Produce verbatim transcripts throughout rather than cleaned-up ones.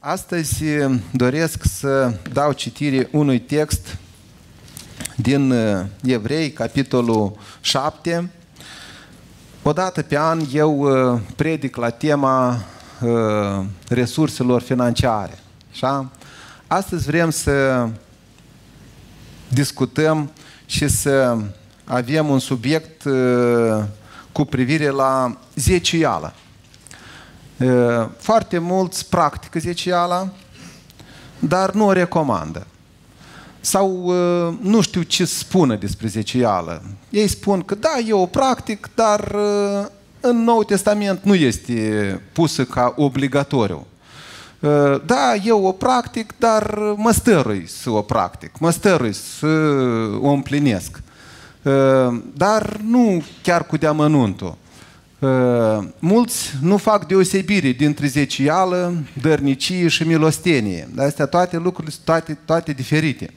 Astăzi doresc să dau citire unui text din Evrei, capitolul șapte. Odată pe an eu predic la tema resurselor financiare. Așa? Astăzi vrem să discutăm și să avem un subiect cu privire la zeciuială. Foarte mulți practică zeciuiala, dar nu o recomandă. Sau nu știu ce spună despre zeciuială. Ei spun că da, eu o practic, dar în Noul Testament nu este pusă ca obligatoriu. Da, eu o practic, dar mă stărui să o practic, mă stărui să o împlinesc. Dar nu chiar cu deamănuntul. Mulți nu fac deosebire dintre zeciuială, dărnicie și milostenie. Dar astea toate lucruri, toate, toate diferite.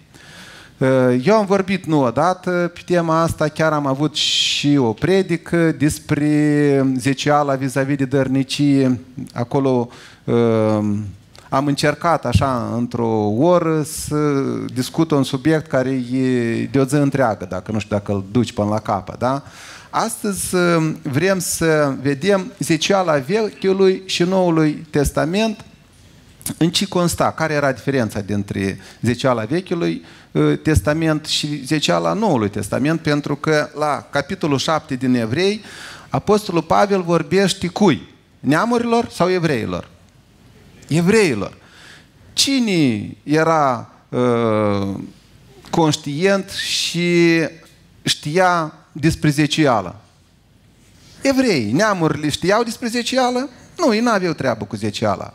Eu am vorbit nu odată pe tema asta, chiar am avut și o predică despre zeciuiala vis-a-vis de dărnicie. Acolo am încercat așa într-o oră să discut un subiect care e de o zi întreagă, dacă nu știu dacă îl duci până la capăt, da? Astăzi vrem să vedem zeciuiala Vechiului și Noului Testament, în ce consta, care era diferența dintre zeciuiala Vechiului Testament și zeciuiala Noului Testament, pentru că la capitolul șapte din Evrei, Apostolul Pavel vorbește cui? Neamurilor sau evreilor? Evreilor. Cine era uh, conștient și știa despre zeciuială? Evrei. Neamurile știau despre zeciuială? Nu, ei n-aveau treabă cu zeciuiala.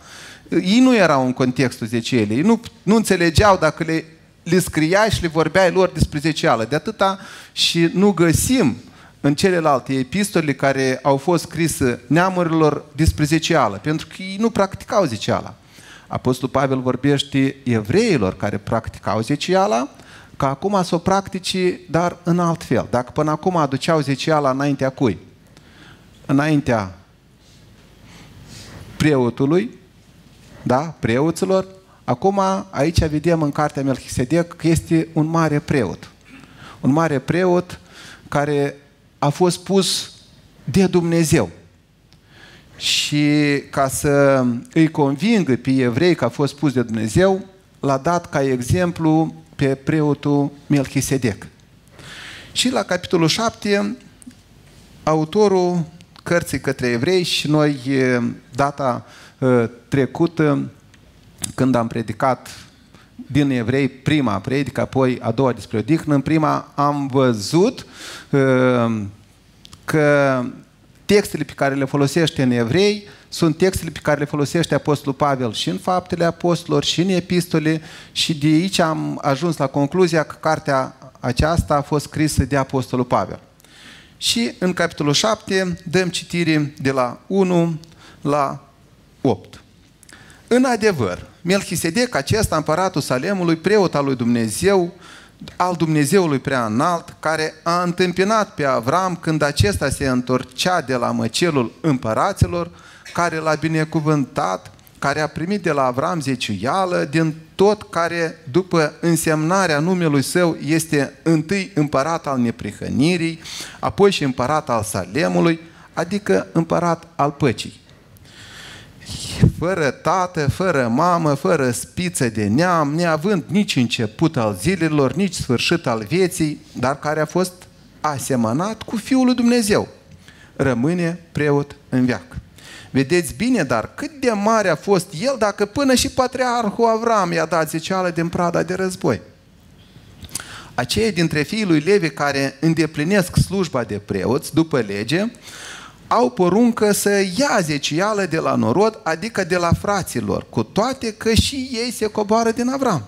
Ei nu erau în contextul zeciuielii. Ei nu, nu înțelegeau dacă le, le scriai și le vorbeai lor despre zeciuială. De atâta și nu găsim în celelalte epistole care au fost scrise neamurilor despre zeciuială, pentru că ei nu practicau zeciuiala. Apostolul Pavel vorbește evreilor care practicau zeciuiala, că acum s-o practice, dar în alt fel. Dacă până acum aduceau zeciuiala înaintea cui? Înaintea preotului, da? Preoților. Acum, aici vedem în cartea Melchisedec că este un mare preot. Un mare preot care a fost pus de Dumnezeu. Și ca să îi convingă pe evrei că a fost pus de Dumnezeu, l-a dat ca exemplu pe preotul Melchisedec. Și la capitolul șapte, autorul cărții către evrei, și noi data trecută, când am predicat din evrei prima predică, apoi a doua despre odihnă, în prima am văzut că textele pe care le folosește în evrei sunt textele pe care le folosește Apostolul Pavel și în Faptele Apostolilor, și în Epistole, și de aici am ajuns la concluzia că cartea aceasta a fost scrisă de Apostolul Pavel. Și în capitolul șapte dăm citire de la unu la opt. În adevăr, Melchisedec, acesta împăratul Salemului, preot al lui Dumnezeu, al Dumnezeului prea înalt, care a întâmpinat pe Avram când acesta se întorcea de la măcelul împăraților, care l-a binecuvântat, care a primit de la Avram zeciuială, din tot care, după însemnarea numelui său, este întâi împărat al neprihănirii, apoi și împărat al Salemului, adică împărat al păcii. Fără tată, fără mamă, fără spiță de neam, neavând nici început al zilelor, nici sfârșit al vieții, dar care a fost asemănat cu Fiul lui Dumnezeu, rămâne preot în veac. Vedeți bine, dar cât de mare a fost el, dacă până și patriarhul Avram i-a dat zeciuială din prada de război. Aceia dintre fiii lui Levi care îndeplinesc slujba de preoți după lege, au poruncă să ia zeciuială de la norod, adică de la fraților, cu toate că și ei se coboară din Avram.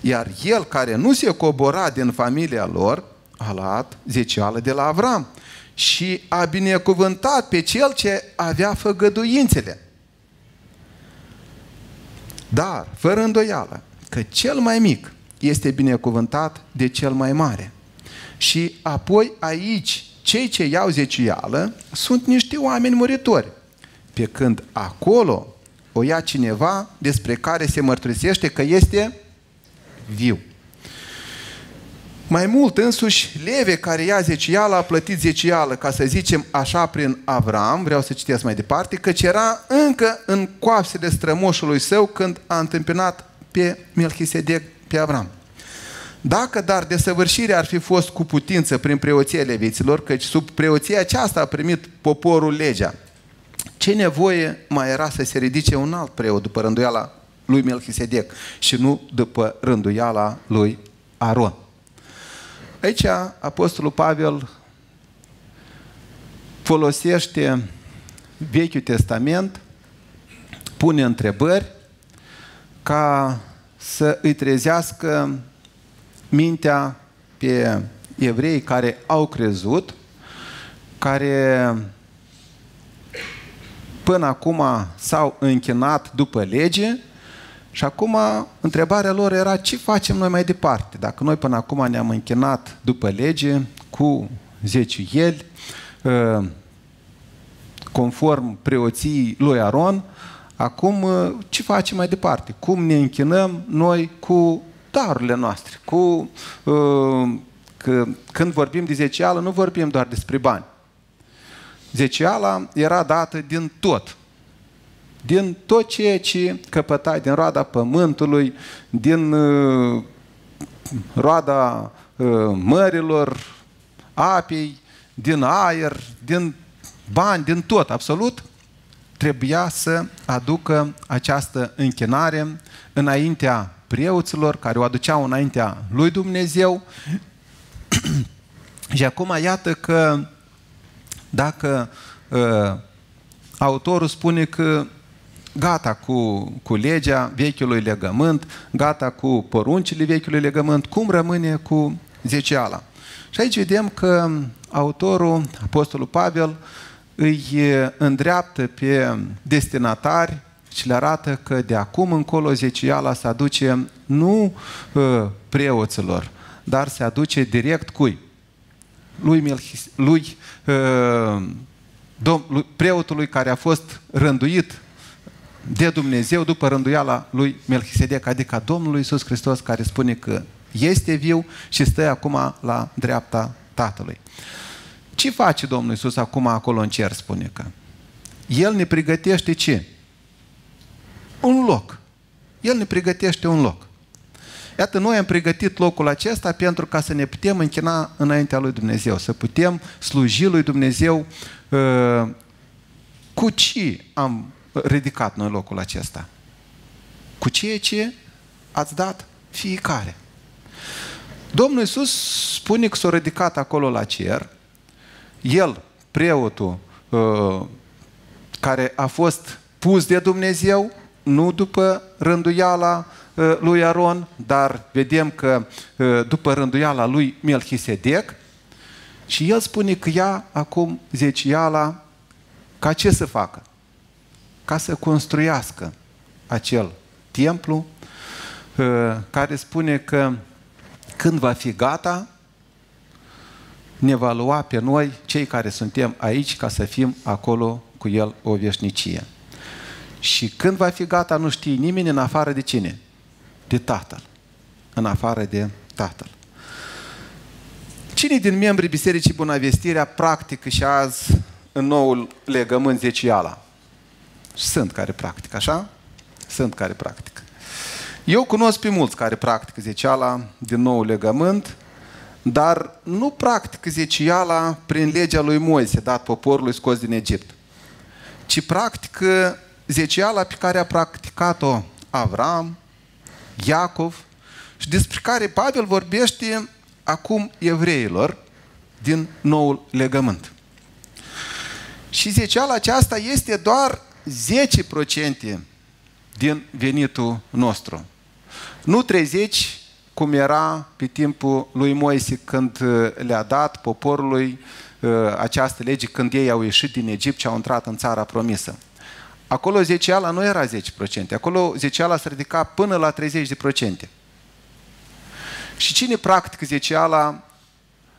Iar el care nu se cobora din familia lor, a luat zeciuială de la Avram și a binecuvântat pe cel ce avea făgăduințele. Dar, fără îndoială, că cel mai mic este binecuvântat de cel mai mare. Și apoi aici, cei ce iau zeciuială sunt niște oameni muritori, pe când acolo o ia cineva despre care se mărturisește că este viu. Mai mult însuși, Leve, care ia zecială, a plătit zecială, ca să zicem așa, prin Avram, vreau să citesc mai departe, căci era încă în coapsele strămoșului său când a întâmpinat pe Melchisedec, pe Avram. Dacă, dar, desăvârșirea ar fi fost cu putință prin preoția leviților, căci sub preoția aceasta a primit poporul legea, ce nevoie mai era să se ridice un alt preot după rânduiala lui Melchisedec și nu după rânduiala lui Aron? Aici Apostolul Pavel folosește Vechiul Testament, pune întrebări ca să îi trezească mintea pe evrei care au crezut, care până acum s-au închinat după lege. Și acum întrebarea lor era ce facem noi mai departe. Dacă noi până acum ne-am închinat după lege cu zeciuieli, conform preoției lui Aron, acum ce facem mai departe? Cum ne închinăm noi cu darurile noastre? Cu, că, când vorbim de zecială, nu vorbim doar despre bani. Zeciala era dată din tot. Din tot ceea ce căpătai, din roada pământului, din uh, roada uh, mărilor, apei, din aer, din bani, din tot, absolut, trebuia să aducă această închinare înaintea preoților, care o aduceau înaintea lui Dumnezeu. Și acum iată că dacă uh, autorul spune că gata cu, cu legea vechiului legământ, gata cu poruncile vechiului legământ, cum rămâne cu zeciala? Și aici vedem că autorul, Apostolul Pavel, îi îndreaptă pe destinatari și le arată că de acum încolo zeciala se aduce nu preoților, dar se aduce direct cui? Lui Melchis, lui, domnului, preotului care a fost rânduit de Dumnezeu după rânduiala lui Melchisedec, adică Domnul Iisus Hristos, care spune că este viu și stă acum la dreapta Tatălui. Ce face Domnul Iisus acum acolo în cer, spune că? El ne pregătește ce? Un loc. El ne pregătește un loc. Iată, noi am pregătit locul acesta pentru ca să ne putem închina înaintea lui Dumnezeu, să putem sluji lui Dumnezeu. Cu ce am ridicat noi locul acesta? Cu ceea ce ați dat fiecare. Domnul Iisus spune că s-a ridicat acolo la cer. El, preotul care a fost pus de Dumnezeu, nu după rânduiala lui Aron, dar vedem că după rânduiala lui Melchisedec, și el spune că ia acum zeciala ca ce să facă? Ca să construiască acel templu care spune că când va fi gata ne va lua pe noi, cei care suntem aici, ca să fim acolo cu el o veșnicie. Și când va fi gata nu știe nimeni în afară de cine? De Tatăl. În afară de Tatăl. Cine din membrii Bisericii Bunavestirea practică și azi în noul legământ zeciala? Sunt care practică, așa? Sunt care practică. Eu cunosc pe mulți care practică zeciala din noul legământ, dar nu practică zeciala prin legea lui Moise, dat poporului scos din Egipt, ci practică zeciala pe care a practicat-o Avram, Iacov, și despre care Pavel vorbește acum evreilor din noul legământ. Și zeciala aceasta este doar zece la sută din venitul nostru. Nu treizeci cum era pe timpul lui Moise, când le-a dat poporului această lege, când ei au ieșit din Egipt și au intrat în țara promisă. Acolo zeciala nu era zece la sută, acolo zeciala se ridica până la treizeci la sută. Și cine practică zeciala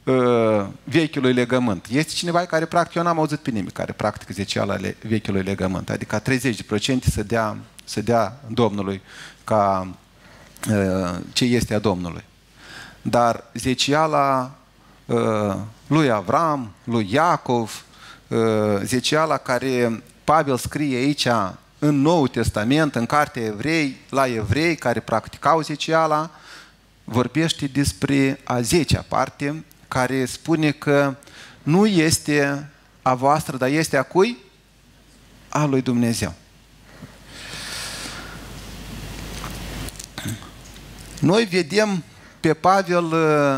uh, vechiului legământ. Este cineva care practică, eu n-am auzit pe nimeni care practică zeciala ale vechiului legământ, adică treizeci la sută să dea, să dea Domnului ca uh, ce este a Domnului. Dar zeciala uh, lui Avram, lui Iacov, uh, zeciala care Pavel scrie aici în Noul Testament, în cartea Evrei, la evrei care practicau zeciala, vorbește despre a zecea parte, care spune că nu este a voastră, dar este a cui? A lui Dumnezeu. Noi vedem pe Pavel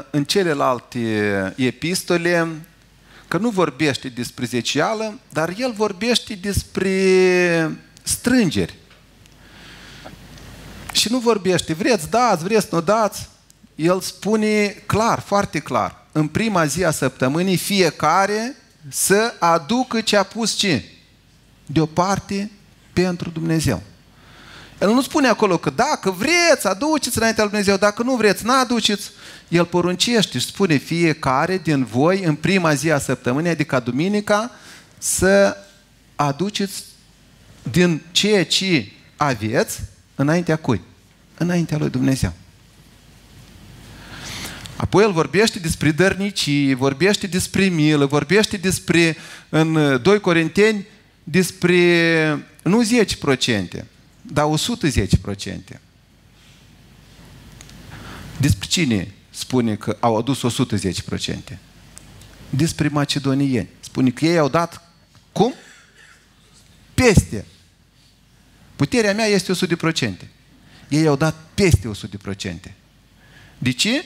în celelalte epistole că nu vorbește despre zecială, dar el vorbește despre strângeri. Și nu vorbește, vreți dați, vreți nu dați. El spune clar, foarte clar, în prima zi a săptămânii fiecare să aducă ce a pus ce? Deoparte pentru Dumnezeu. El nu spune acolo că dacă vreți, aduceți înaintea lui Dumnezeu, dacă nu vreți, n-aduceți. El poruncește și spune fiecare din voi în prima zi a săptămânii, adică duminica, să aduceți din ceea ce aveți înaintea cui? Înaintea lui Dumnezeu. Apoi el vorbește despre dărnicii, vorbește despre milă, vorbește despre, în doi Corinteni, despre nu zece la sută, dar o sută zece la sută. Despre cine spune că au adus o sută zece la sută? Despre macedonieni. Spune că ei au dat cum? Peste. Puterea mea este o sută la sută. Ei au dat peste o sută la sută. De ce?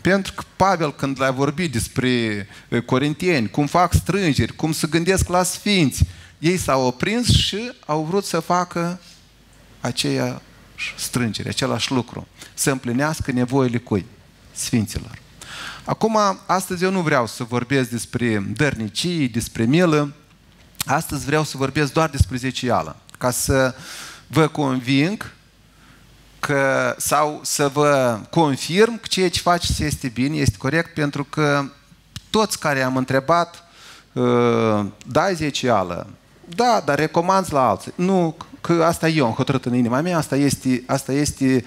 Pentru că Pavel, când l-a vorbit despre corinteni, cum fac strângeri, cum se gândesc la sfinți, ei s-au oprins și au vrut să facă aceea strângere, același lucru. Să împlinească nevoile cui? Sfinților. Acum, astăzi eu nu vreau să vorbesc despre dărnicii, despre milă. Astăzi vreau să vorbesc doar despre zecială, ca să vă conving că, sau să vă confirm că ceea ce faceți este bine, este corect, pentru că toți care am întrebat, da, zecială, da, dar recomand la alții. Nu, că asta eu am hotărât în inima mea, asta este, asta este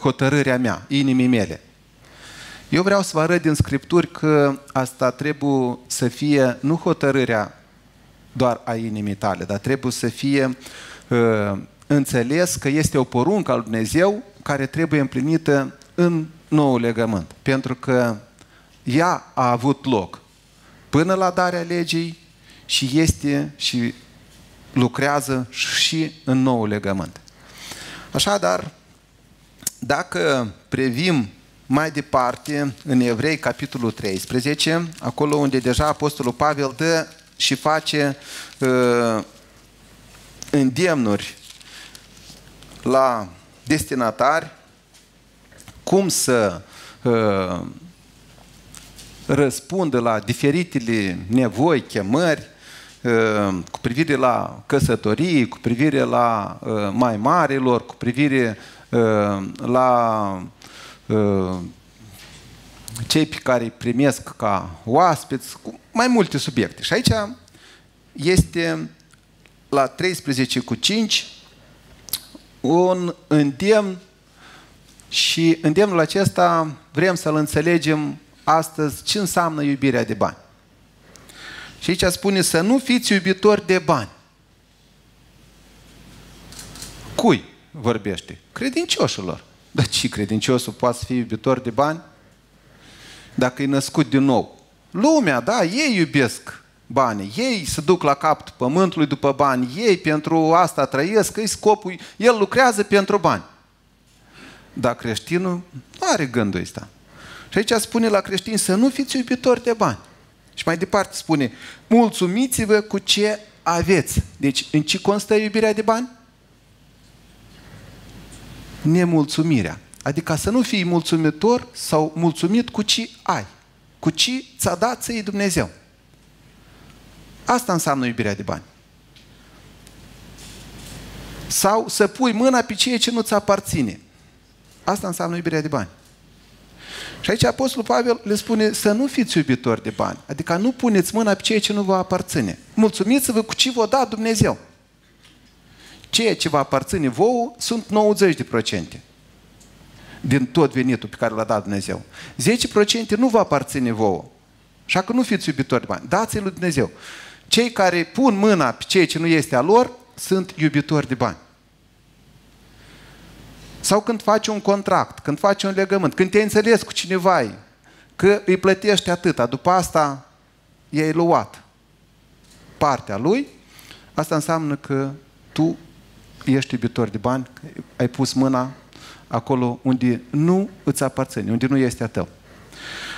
hotărârea mea, inimii mele. Eu vreau să vă arăt din Scripturi că asta trebuie să fie nu hotărârea doar a inimii tale, dar trebuie să fie uh, înțeles că este o poruncă a lui Dumnezeu care trebuie împlinită în noul legământ. Pentru că ea a avut loc până la darea legii și este și lucrează și în noul legământ. Așadar, dacă privim mai departe în Evrei, capitolul treisprezece, acolo unde deja Apostolul Pavel dă și face uh, îndemnuri la destinatari cum să uh, răspundă la diferitele nevoi, chemări, uh, cu privire la căsătorii, cu privire la uh, mai marilor, cu privire uh, la uh, cei pe care îi primesc ca oaspeți, cu mai multe subiecte. Și aici este la treisprezece cu cinci un îndemn și îndemnul acesta vrem să-l înțelegem astăzi ce înseamnă iubirea de bani. Și aici spune să nu fiți iubitori de bani. Cui vorbește? Credincioșilor. Dar ce credinciosul poate să fie iubitor de bani? Dacă e născut din nou. Lumea, da, ei iubesc banii, ei se duc la capul pământului după bani, ei pentru asta trăiesc, că-i scopul, el lucrează pentru bani. Dar creștinul nu are gândul ăsta. Și aici spune la creștini să nu fiți iubitori de bani. Și mai departe spune, mulțumiți-vă cu ce aveți. Deci, în ce constă iubirea de bani? Nemulțumirea. Adică să nu fii mulțumitor sau mulțumit cu ce ai. Cu ce ți-a dat ție Dumnezeu. Asta înseamnă iubirea de bani. Sau să pui mâna pe ceea ce nu ți aparține. Asta înseamnă iubirea de bani. Și aici Apostolul Pavel le spune să nu fiți iubitori de bani, adică nu puneți mâna pe ceea ce nu vă aparține. Mulțumiți-vă cu ce v-a dat Dumnezeu. Ceea ce vă aparține vouă sunt nouăzeci la sută din tot venitul pe care l-a dat Dumnezeu. zece la sută nu vă aparține vouă. Așa că nu fiți iubitori de bani, dați-i lui Dumnezeu. Cei care pun mâna pe ceea ce nu este a lor sunt iubitori de bani. Sau când faci un contract, când faci un legământ, când te înțelegi cu cineva că îi plătești atâta, după asta i-ai luat partea lui, asta înseamnă că tu ești iubitor de bani, ai pus mâna acolo unde nu îți aparține, unde nu este a tău.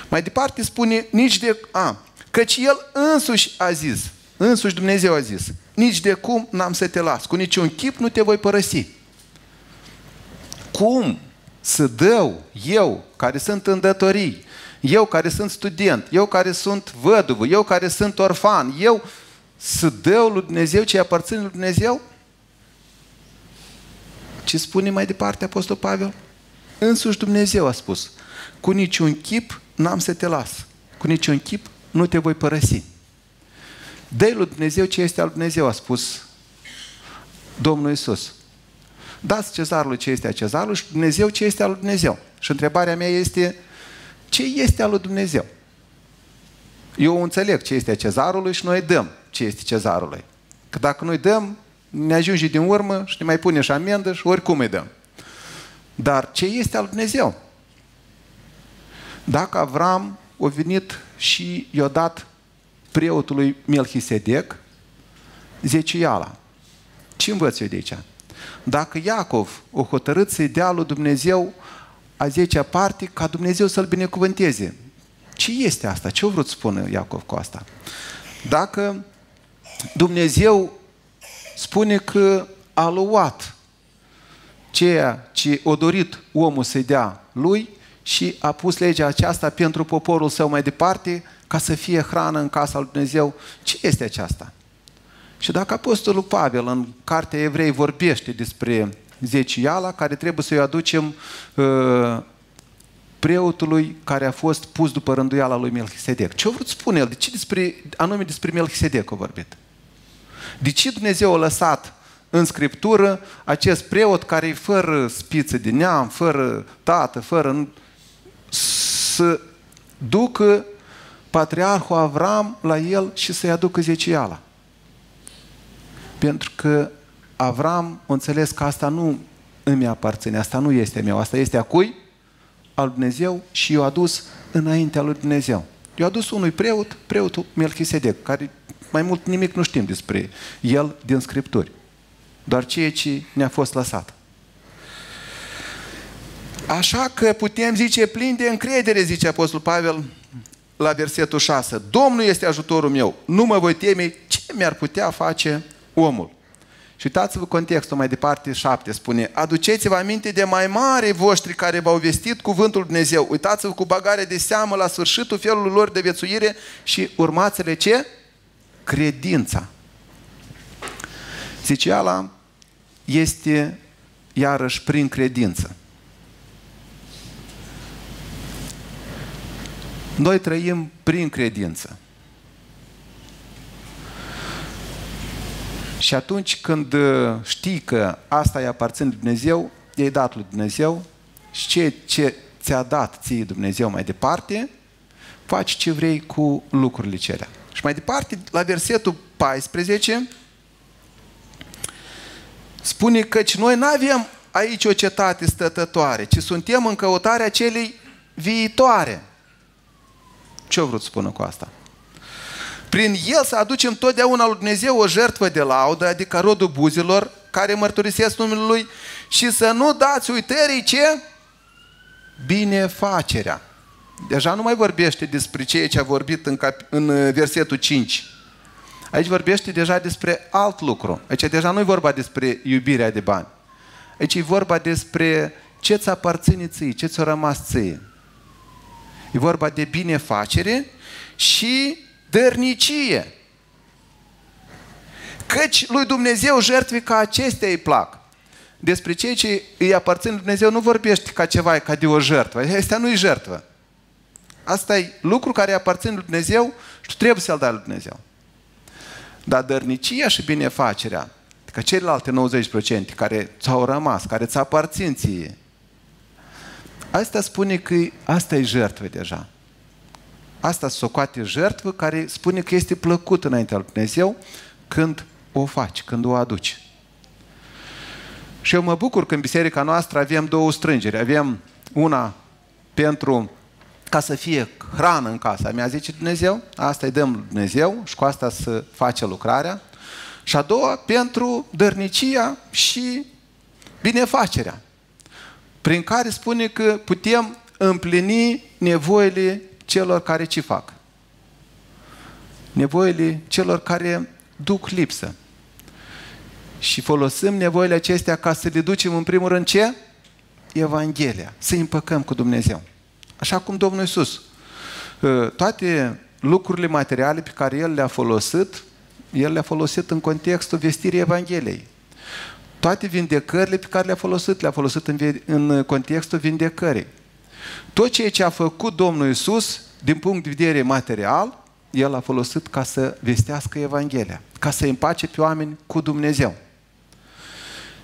Mai departe spune nici de... A, căci El însuși a zis, însuși Dumnezeu a zis, nici de cum n-am să te las, cu niciun chip nu te voi părăsi. Cum să dau eu, care sunt în datorii, eu care sunt student, eu care sunt văduvă, eu care sunt orfan, eu să dau lui Dumnezeu ce aparține lui Dumnezeu? Ce spune mai departe Apostolul Pavel? Însuși Dumnezeu a spus, cu niciun chip n-am să te las, cu niciun chip nu te voi părăsi. Dă-i lui Dumnezeu ce este al lui Dumnezeu, a spus Domnul Iisus. Dați cezarului ce este a cezarului și Dumnezeu ce este al lui Dumnezeu. Și întrebarea mea este, ce este al lui Dumnezeu? Eu înțeleg ce este a cezarului și noi dăm ce este cezarului. Că dacă noi dăm, ne ajunge din urmă și ne mai pune și amendă și oricum îi dăm. Dar ce este al lui Dumnezeu? Dacă Avram a venit și i-a dat preotului Melchisedec zeciuiala. Ce învăț eu de aici? Dacă Iacov o hotărât să-i dea lui Dumnezeu a zecea parte ca Dumnezeu să-l binecuvânteze. Ce este asta? Ce-a vrut să spună Iacov cu asta? Dacă Dumnezeu spune că a luat ceea ce a dorit omul să-i dea lui și a pus legea aceasta pentru poporul său mai departe ca să fie hrană în casa lui Dumnezeu, ce este aceasta? Și dacă Apostolul Pavel în cartea Evrei vorbește despre zeciuiala care trebuie să-i aducem uh, preotului care a fost pus după rânduiala lui Melchisedec. Ce a vrut spune el? De ce despre, anume despre Melchisedec a vorbit? De ce Dumnezeu a lăsat în Scriptură acest preot care e fără spiță de neam, fără tată, fără... să ducă patriarhul Avram la el și să-i aducă zeciuiala? Pentru că Avram a înțeles că asta nu îmi aparține, asta nu este a meu, asta este a cui? Al Dumnezeu și i-a adus înaintea lui Dumnezeu. I-a adus unui preot, preotul Melchisedec, care mai mult nimic nu știm despre el din Scripturi, doar ceea ce ne-a fost lăsat. Așa că putem zice plin de încredere, zice Apostolul Pavel la versetul șase, Domnul este ajutorul meu, nu mă voi teme ce mi-ar putea face omul. Și uitați-vă contextul mai departe, șapte spune, aduceți-vă aminte de mai mari voștri care v-au vestit cuvântul Dumnezeu, uitați-vă cu bagare de seamă la sfârșitul felului lor de viețuire și urmați-le ce? Credința. Zeciuiala este iarăși prin credință. Noi trăim prin credință. Și atunci când știi că asta îi aparține lui Dumnezeu, i-ai dat lui Dumnezeu și ce, ce ți-a dat ție Dumnezeu mai departe, faci ce vrei cu lucrurile celea. Și mai departe, la versetul paisprezece, spune căci noi n-avem aici o cetate stătătoare, ci suntem în căutarea celei viitoare. Ce-a vrut să spună cu asta? Prin el să aducem totdeauna lui Dumnezeu o jertfă de laudă, adică rodul buzilor care mărturisesc numele Lui și să nu dați uitării ce? Binefacerea. Deja nu mai vorbește despre ceea ce a vorbit în, în versetul cinci. Aici vorbește deja despre alt lucru. Aici deja nu e vorba despre iubirea de bani. Aici e vorba despre ce-ți aparține ție, ce ți-a rămas ție. E vorba de binefacere și dărnicie. Căci lui Dumnezeu jertfii ca acestea îi plac. Despre cei ce îi aparțin lui Dumnezeu nu vorbești ca ceva, ca de o jertfă. Asta nu e jertfă. Asta e lucru care aparține lui Dumnezeu și tu trebuie să-l dai lui Dumnezeu. Dar dărnicia și binefacerea, că celelalte nouăzeci la sută care ți-au rămas, care ți aparțin ție, asta spune că asta e jertfă deja. Asta socoate jertfă care spune că este plăcut înaintea lui Dumnezeu când o faci, când o aduci. Și eu mă bucur că în biserica noastră avem două strângeri. Avem una pentru ca să fie hrană în casa mea, zice Dumnezeu, asta îi dăm lui Dumnezeu și cu asta să face lucrarea. Și a doua, pentru dărnicia și binefacerea, prin care spune că putem împlini nevoile celor care ce fac. Nevoile celor care duc lipsă. Și folosim nevoile acestea ca să le ducem în primul rând ce? Evanghelia. Să împăcăm cu Dumnezeu. Așa cum Domnul Iisus. Toate lucrurile materiale pe care El le-a folosit, El le-a folosit în contextul vestirii Evangheliei. Toate vindecările pe care le-a folosit, le-a folosit în, în contextul vindecării. Tot ceea ce a făcut Domnul Iisus, din punct de vedere material, El a folosit ca să vestească Evanghelia, ca să împace pe oameni cu Dumnezeu.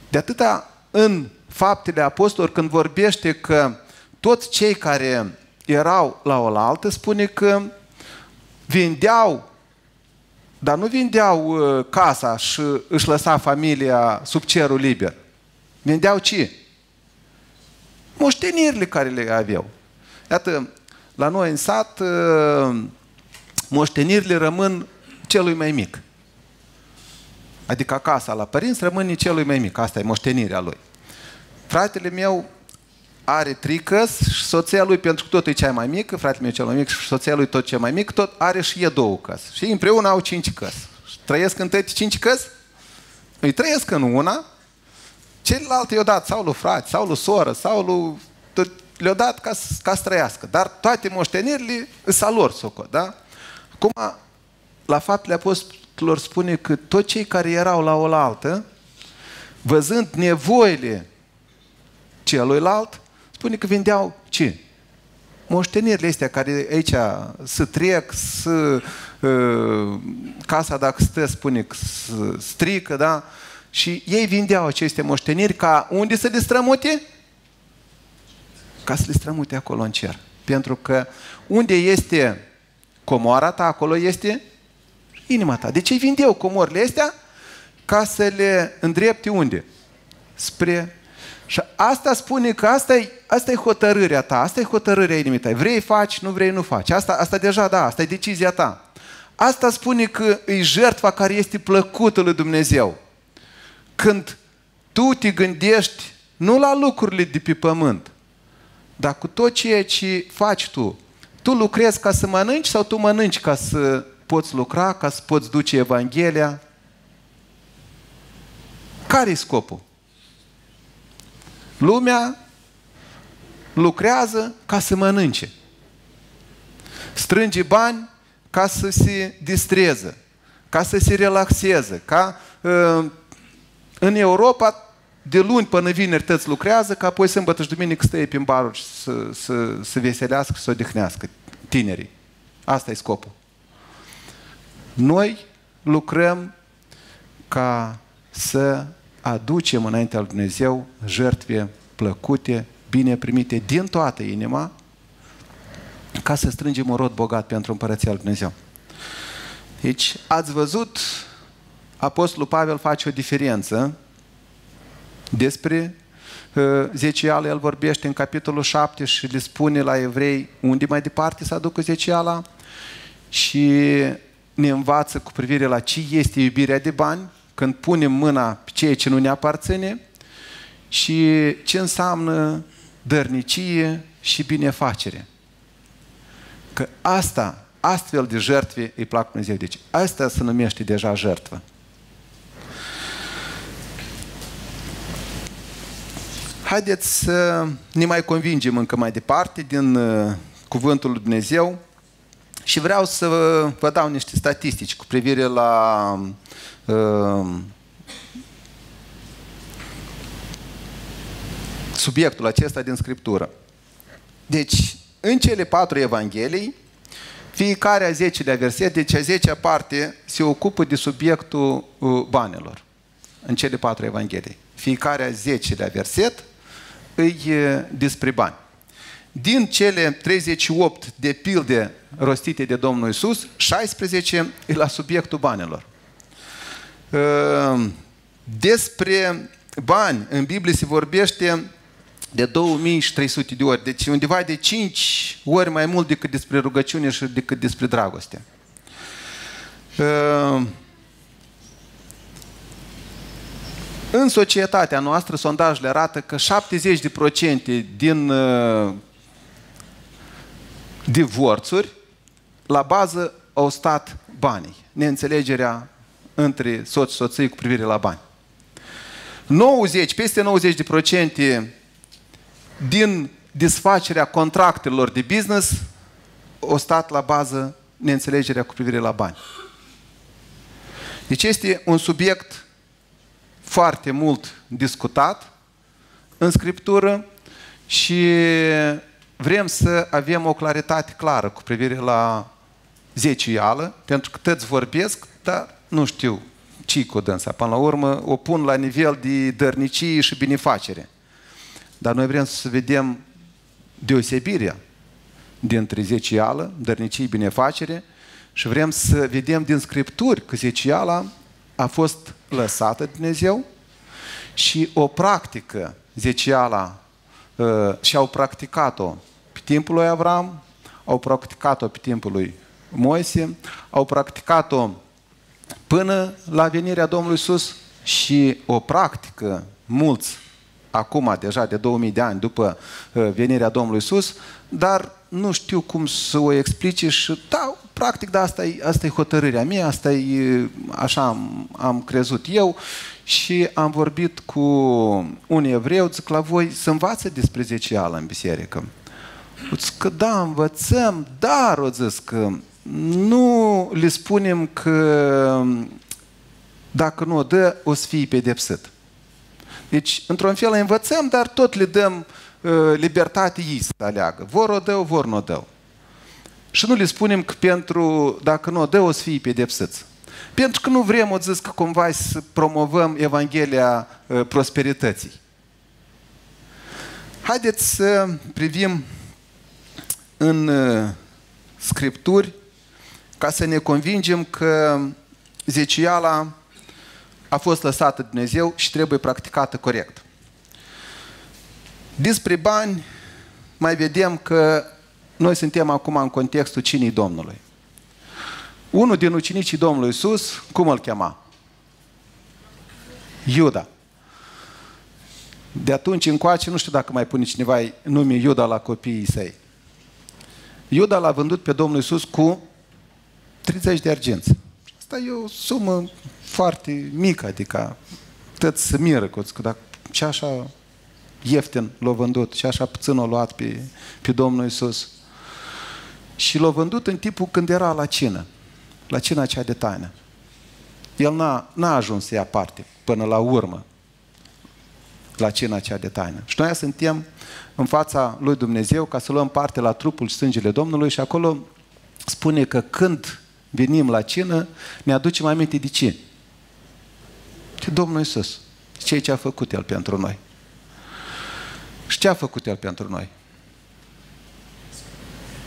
De atâta în Faptele Apostolilor, când vorbește că toți cei care erau la oaltă, spune că vindeau, dar nu vindeau casa și își lăsa familia sub cerul liber. Vindeau ce? Moștenirile care le aveau. Iată, la noi în sat, moștenirile rămân celui mai mic. Adică casa la părinți rămâne celui mai mic. Asta e moștenirea lui. Fratele meu are trei căsi și soția lui, pentru că tot e cea mai mică, fratele meu cel mai mic și soția lui tot cea mai mic, tot are și e două căsi. Și împreună au cinci căsi. Trăiesc în tăi cinci căsi? Îi trăiesc în una, celălalt i-o dat sau lui frate, sau lui soră, sau lui... le-o dat ca, ca să trăiască. Dar toate moștenirile îs a lor, socot, da? Acum, la Faptele Apostolilor spune că toți cei care erau la oaltă, văzând nevoile celuilalt, spune că vindeau ce? Moștenirile astea care aici să trec, să, uh, casa dacă stă, spune că strică, da? Și ei vindeau aceste moșteniri ca unde să le strămute? Ca să le strămute acolo în cer. Pentru că unde este comoara ta, acolo este inima ta. Deci ei vindeau comorile astea ca să le îndrepte unde? Spre... Și asta spune că asta e, asta e hotărârea ta, asta e hotărârea inimii ta. Vrei faci, nu vrei nu faci. Asta, asta deja, da, asta e decizia ta. Asta spune că e jertfa care este plăcută lui Dumnezeu. Când tu te gândești nu la lucrurile de pe pământ, dar cu tot ceea ce faci tu. Tu lucrezi ca să mănânci sau tu mănânci ca să poți lucra, ca să poți duce Evanghelia? Care-i scopul? Lumea lucrează ca să mănânce. Strânge bani ca să se distreze, ca să se relaxeze. Ca, în Europa, de luni până vineri tăți lucrează, ca apoi sâmbătă și duminică stă ei prin baruri să, să, să veselească și să odihnească tinerii. Asta e scopul. Noi lucrăm ca să aducem înaintea lui Dumnezeu jertfe plăcute, bine primite din toată inima, ca să strângem un rod bogat pentru Împărăția lui Dumnezeu. Deci, ați văzut, Apostolul Pavel face o diferență despre uh, zecială. El vorbește în capitolul șapte și le spune la evrei unde mai departe să aducă zeciala și ne învață cu privire la ce este iubirea de bani, când punem mâna pe ceea ce nu ne aparține, și ce înseamnă dărnicie și binefacere. Că asta, astfel de jertfe îi plac Dumnezeu. Deci asta se numește deja jertfă. Haideți să ne mai convingem încă mai departe din cuvântul lui Dumnezeu și vreau să vă dau niște statistici cu privire la subiectul acesta din Scriptură. Deci, în cele patru evanghelii, fiecare a zecelea verset, deci a zecea parte se ocupă de subiectul banilor. În cele patru evanghelii. Fiecare a zecelea verset îi despre bani. Din cele treizeci și opt de pilde rostite de Domnul Iisus, șaisprezece e la subiectul banilor. Despre bani în Biblie se vorbește de două mii trei sute de ori, deci undeva de cinci ori mai mult decât despre rugăciune și decât despre dragoste. În societatea noastră, sondajele arată că șaptezeci la sută din divorțuri la bază au stat banii, neînțelegerea între soț și soții cu privire la bani. nouăzeci, peste nouăzeci la sută din desfacerea contractelor de business au stat la bază neînțelegerea cu privire la bani. Deci este un subiect foarte mult discutat în Scriptură și vrem să avem o claritate clară cu privire la zeciuială, pentru că toți vorbesc, dar nu știu ce-i cu dânsa. Până la urmă o pun la nivel de dărnicie și binefacere. Dar noi vrem să vedem deosebirea dintre zeciuială, dărnicie, binefacere și vrem să vedem din Scripturi că zeciuiala a fost lăsată de Dumnezeu și o practică zeciuiala și-au practicat-o pe timpul lui Avram, au practicat-o pe timpul lui Moise, au practicat-o până la venirea Domnului Iisus și o practică mulți acum deja de două mii de ani după venirea Domnului Iisus, dar nu știu cum să o explice și da, practic, dar asta e, asta e hotărârea mea, asta e, așa am, am crezut eu și am vorbit cu un evreu, zic la voi, se învață despre zeciuială în biserică. Zic că da, învățăm, dar o zic că nu le spunem că dacă nu o dă, o să fie pedepsit. Deci, într-un fel învățăm, dar tot le dăm uh, libertate ei să aleagă. Vor o dău, vor nu o dău. Și nu le spunem că pentru, dacă nu o dă, o să fie pedepsiți. Pentru că nu vrem, o zis, că cumva să promovăm Evanghelia uh, prosperității. Haideți să privim în uh, Scripturi ca să ne convingem că zeciuiala a fost lăsată de Dumnezeu și trebuie practicată corect. Despre bani mai vedem că noi suntem acum în contextul cinei Domnului. Unul din ucenicii Domnului Iisus, cum îl chema? Iuda. De atunci încoace, nu știu dacă mai pune cineva nume Iuda la copiii săi. Iuda l-a vândut pe Domnul Iisus cu treizeci de arginți. Asta e o sumă foarte mică, adică tot se miră, că dacă și așa ieftin l-a vândut, și așa puțin o luat pe, pe Domnul Iisus. Și l-a vândut în timpul când era la cină, la cina cea de taină. El n-a ajuns să ia parte până la urmă la cina cea de taină. Și noi suntem în fața lui Dumnezeu ca să luăm parte la trupul și sângele Domnului și acolo spune că când venim la cină, ne aducem aminte de ce? De Domnul Iisus. Ceea ce a făcut El pentru noi. Și ce a făcut El pentru noi?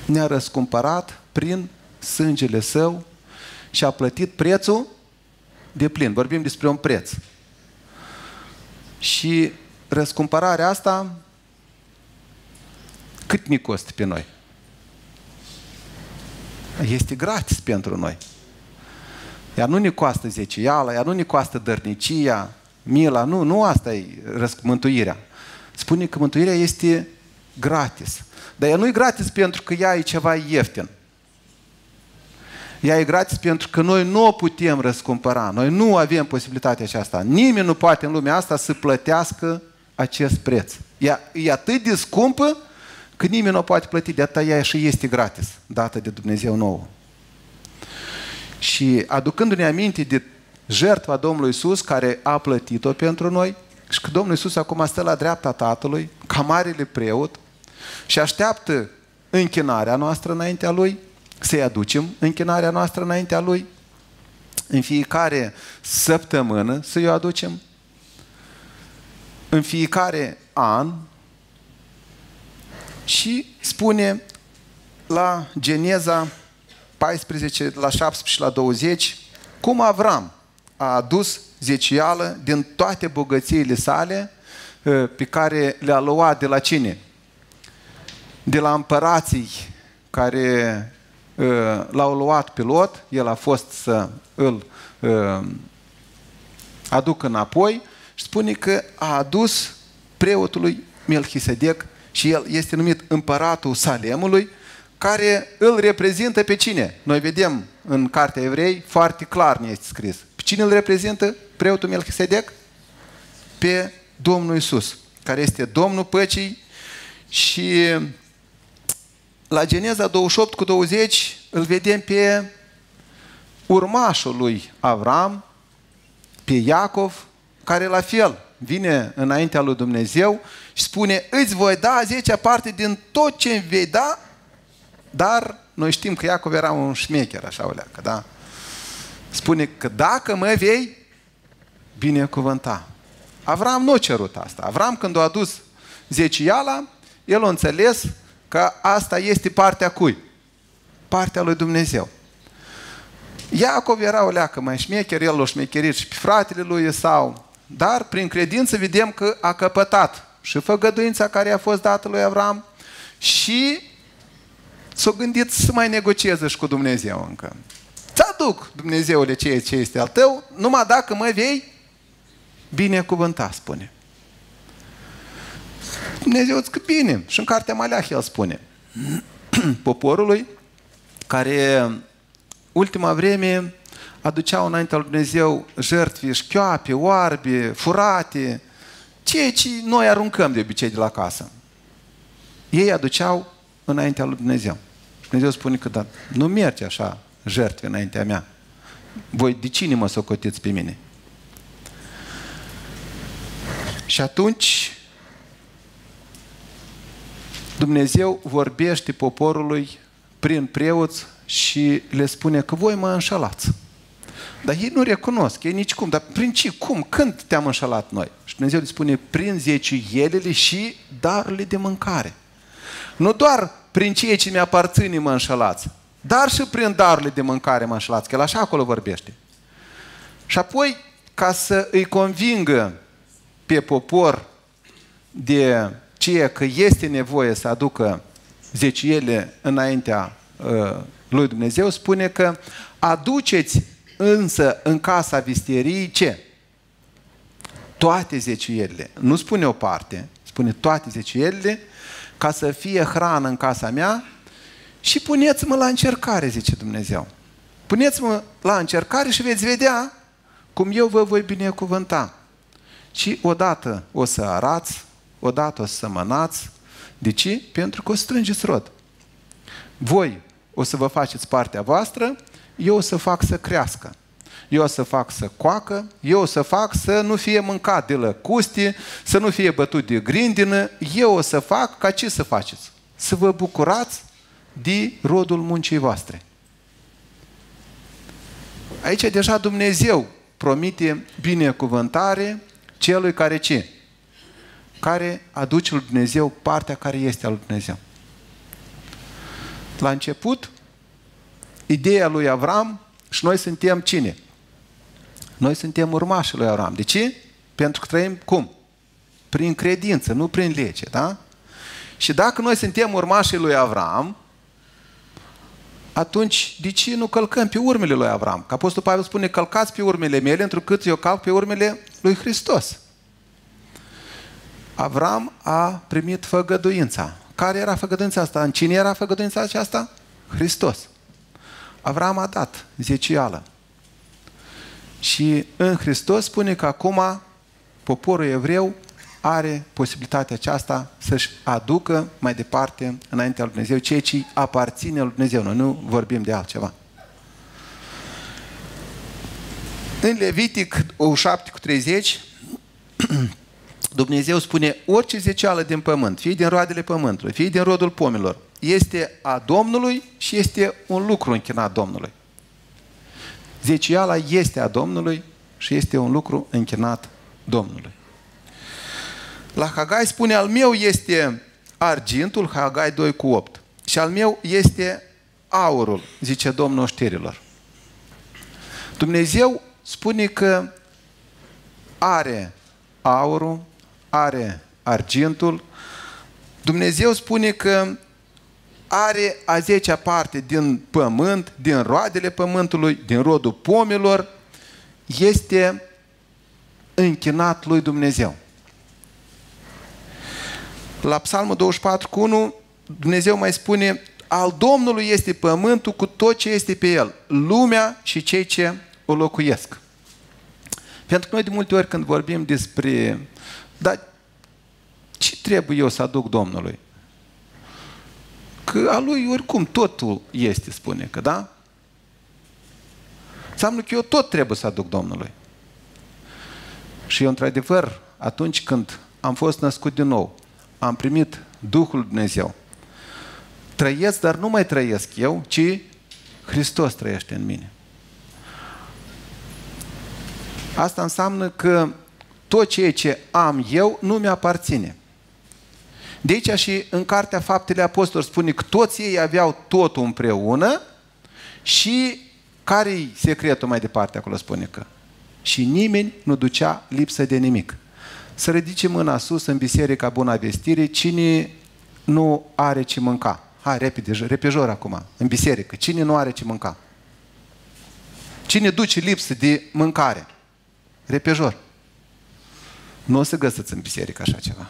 Ne-a răscumpărat prin sângele Său și a plătit prețul de plin. Vorbim despre un preț. Și răscumpărarea asta cât ne costă pe noi? Este gratis pentru noi. Ea nu ne coastă zeciuiala, ea nu ne coastă dărnicia, mila, nu, nu asta e mântuirea. Spune că mântuirea este gratis. Dar ea nu e gratis pentru că ea e ceva ieftin. Ea e gratis pentru că noi nu o putem răscumpăra, noi nu avem posibilitatea aceasta. Nimeni nu poate în lumea asta să plătească acest preț. Ea e atât de scumpă că nimeni nu o poate plăti, de atâta ea și este gratis, dată de Dumnezeu nouă. Și aducându-ne aminte de jertfa Domnului Iisus, care a plătit-o pentru noi, și că Domnul Iisus acum stă la dreapta Tatălui, ca marele preot, și așteaptă închinarea noastră înaintea Lui, să-i aducem închinarea noastră înaintea Lui, în fiecare săptămână să-i o aducem, în fiecare an. Și spune la Geneza paisprezece, la șaptesprezece, la douăzeci, cum Avram a adus zecială din toate bogățiile sale pe care le-a luat de la cine? De la împărații care l-au luat pe Lot, el a fost să îl aducă înapoi și spune că a adus preotului Melchisedec și el este numit împăratul Salemului, care îl reprezintă pe cine? Noi vedem în cartea Evrei foarte clar ne este scris. Pe cine îl reprezintă preotul Melchisedec? Pe Domnul Iisus, care este Domnul Păcii. Și la Geneza douăzeci și opt cu douăzeci îl vedem pe urmașul lui Avram, pe Iacov, care la fel vine înaintea lui Dumnezeu și spune, îți voi da a zecea parte din tot ce îmi vei da, dar noi știm că Iacov era un șmecher, așa o leacă, da? Spune că dacă mă vei binecuvânta. Avram nu a cerut asta. Avram, când a adus zeciala, el a înțeles că asta este partea cui? Partea lui Dumnezeu. Iacov era o leacă mai șmecher, el l-a șmecherit și pe fratele lui Esau, dar prin credință vedem că a căpătat și făgăduința care i-a fost dată lui Avram și s-a gândit să mai negocieze și cu Dumnezeu încă. Ți-aduc, Dumnezeule, ceea ce este al tău, numai dacă mă vei binecuvânta, spune. Dumnezeu îți că bine. Și în cartea Maleah el spune poporului care ultima vreme aduceau înaintea lui Dumnezeu jertfi, șchioape, oarbe, furate, ceea ce noi aruncăm de obicei de la casă. Ei aduceau înaintea lui Dumnezeu. Dumnezeu spune că da, nu merge așa jertfe înaintea mea. Voi de cine mă socotiți pe mine? Și atunci Dumnezeu vorbește poporului prin preoți și le spune că voi mă înșelați. Dar ei nu recunosc, ei nicicum. Dar prin ce, cum, când te-am înșelat noi? Și Dumnezeu le spune prin zeciuielile și darurile de mâncare. Nu doar prin ceea ce mi-aparține mă înșelați, dar și prin darurile de mâncare mă înșelați, că el așa acolo vorbește. Și apoi, ca să îi convingă pe popor de ceea că este nevoie să aducă zeciuiele înaintea lui Dumnezeu, spune că aduceți însă în casa vistieriei ce? Toate zeciuielile. Nu spune o parte, spune toate zeciuielile, ca să fie hrană în casa mea și puneți-mă la încercare, zice Dumnezeu. Puneți-mă la încercare și veți vedea cum eu vă voi binecuvânta. Și odată o să arați, odată o să mânați. De ce? Pentru că o strângeți rod. Voi o să vă faceți partea voastră, eu o să fac să crească, eu o să fac să coacă, eu o să fac să nu fie mâncat de lăcuste, să nu fie bătut de grindină, eu o să fac ca ce să faceți? Să vă bucurați de rodul muncii voastre. Aici deja Dumnezeu promite binecuvântare celui care ce? Care aduce lui Dumnezeu partea care este a lui Dumnezeu. La început, ideea lui Avram și noi suntem cine? Noi suntem urmașii lui Avram. De ce? Pentru că trăim cum? Prin credință, nu prin lege, da? Și dacă noi suntem urmașii lui Avram, atunci de ce nu călcăm pe urmele lui Avram? Că Apostolul Pavel spune, călcați pe urmele mele, întrucât eu calc pe urmele lui Hristos. Avram a primit făgăduința. Care era făgăduința asta? În cine era făgăduința aceasta? Hristos. Avram a dat zecială. Și în Hristos spune că acum poporul evreu are posibilitatea aceasta să-și aducă mai departe înaintea lui Dumnezeu ceea ce aparține lui Dumnezeu. Noi nu vorbim de altceva. În Levitic șapte cu treizeci Dumnezeu spune orice zecială din pământ, fie din roadele pământului, fie din rodul pomilor, este a Domnului și este un lucru închinat Domnului. Zeciuiala este a Domnului și este un lucru închinat Domnului. La Hagai spune, al meu este argintul, Hagai doi cu opt, și al meu este aurul, zice Domnul oștirilor. Dumnezeu spune că are aurul, are argintul. Dumnezeu spune că are a zecea parte din pământ, din roadele pământului, din rodul pomilor, este închinat lui Dumnezeu. La Psalmul douăzeci și patru cu unu, Dumnezeu mai spune, al Domnului este pământul cu tot ce este pe el, lumea și cei ce o locuiesc. Pentru că noi de multe ori când vorbim despre, dar ce trebuie eu să aduc Domnului? Că a lui oricum totul este, spune că, da? Înseamnă că eu tot trebuie să aduc Domnului. Și eu, într-adevăr, atunci când am fost născut din nou, am primit Duhul Dumnezeu. Trăiesc, dar nu mai trăiesc eu, ci Hristos trăiește în mine. Asta înseamnă că tot ceea ce am eu nu mi-aparține. De aici și în Cartea Faptele Apostolilor spune că toți ei aveau totul împreună și care-i secretul mai departe acolo spune că? Și nimeni nu ducea lipsă de nimic. Să ridice mâna sus în Biserica Bunavestirii, cine nu are ce mânca? Hai, repede, repejor acum, în biserică, cine nu are ce mânca? Cine duce lipsă de mâncare? Repejor. Nu o să găsiți în biserică așa ceva.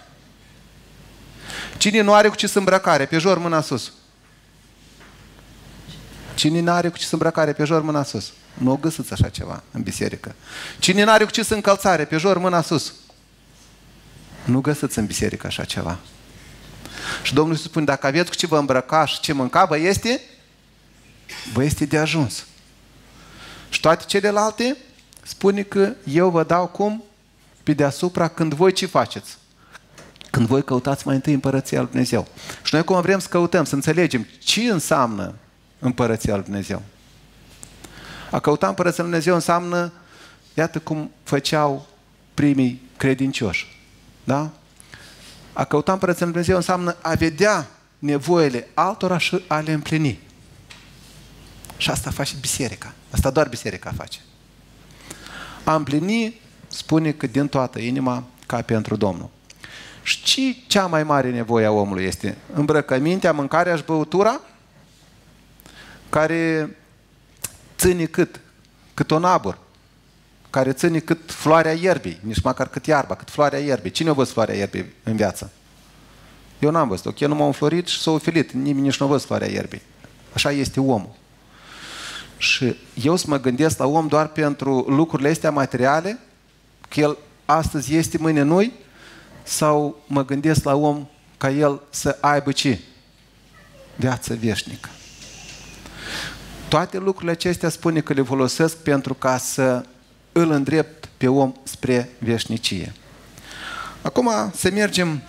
Cine nu are cu ce să îmbrăca? Repejor, mâna sus. Cine nu are cu ce să îmbrăca? Repejor, mâna sus. Nu o găsiți așa ceva în biserică. Cine nu are cu ce să încălța? Repejor, mâna sus. Nu găsiți în biserică așa ceva. Și Domnul Iisus spune, dacă aveți cu ce vă îmbrăca și ce mânca, vă este? Vă este de ajuns. Și toate celelalte spune că eu vă dau cum? Pe deasupra, când voi ce faceți? Când voi căutați mai întâi Împărăția lui Dumnezeu. Și noi cum vrem să căutăm, să înțelegem ce înseamnă Împărăția lui Dumnezeu. A căuta Împărăția lui Dumnezeu înseamnă, iată cum făceau primii credincioși. Da? A căuta Împărăția lui Dumnezeu înseamnă a vedea nevoile altora și a le împlini. Și asta face biserica. Asta doar biserica face. A împlini, spune că din toată inima, ca pentru Domnul. Și cea mai mare nevoie a omului este îmbrăcămintea, mâncarea și băutura, care ține cât? Cât un abur, care ține cât floarea ierbii, nici măcar cât iarba, cât floarea ierbii. Cine a văzut floarea ierbii în viață? Eu n-am văzut-o, că eu nu m-am înflorit și s-a ufilit, nimeni nici nu a văzut floarea ierbii. Așa este omul. Și eu să mă gândesc la om doar pentru lucrurile astea materiale, că el astăzi este, mâine nu-i, sau mă gândesc la om ca el să aibă ce? Viață veșnică. Toate lucrurile acestea spune că le folosesc pentru ca să îl îndrept pe om spre veșnicie. Acum să mergem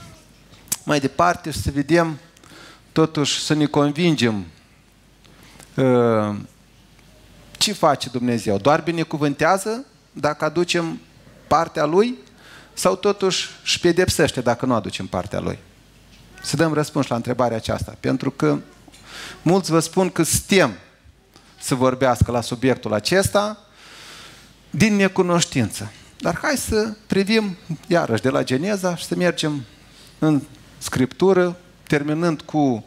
mai departe și să vedem, totuși să ne convingem ce face Dumnezeu. Doar binecuvântează dacă aducem partea Lui? Sau totuși își pedepsește dacă nu aducem partea Lui? Să dăm răspuns la întrebarea aceasta, pentru că mulți vă spun că stem să vorbească la subiectul acesta din necunoștință. Dar hai să privim iarăși de la Geneza și să mergem în Scriptură, terminând cu uh,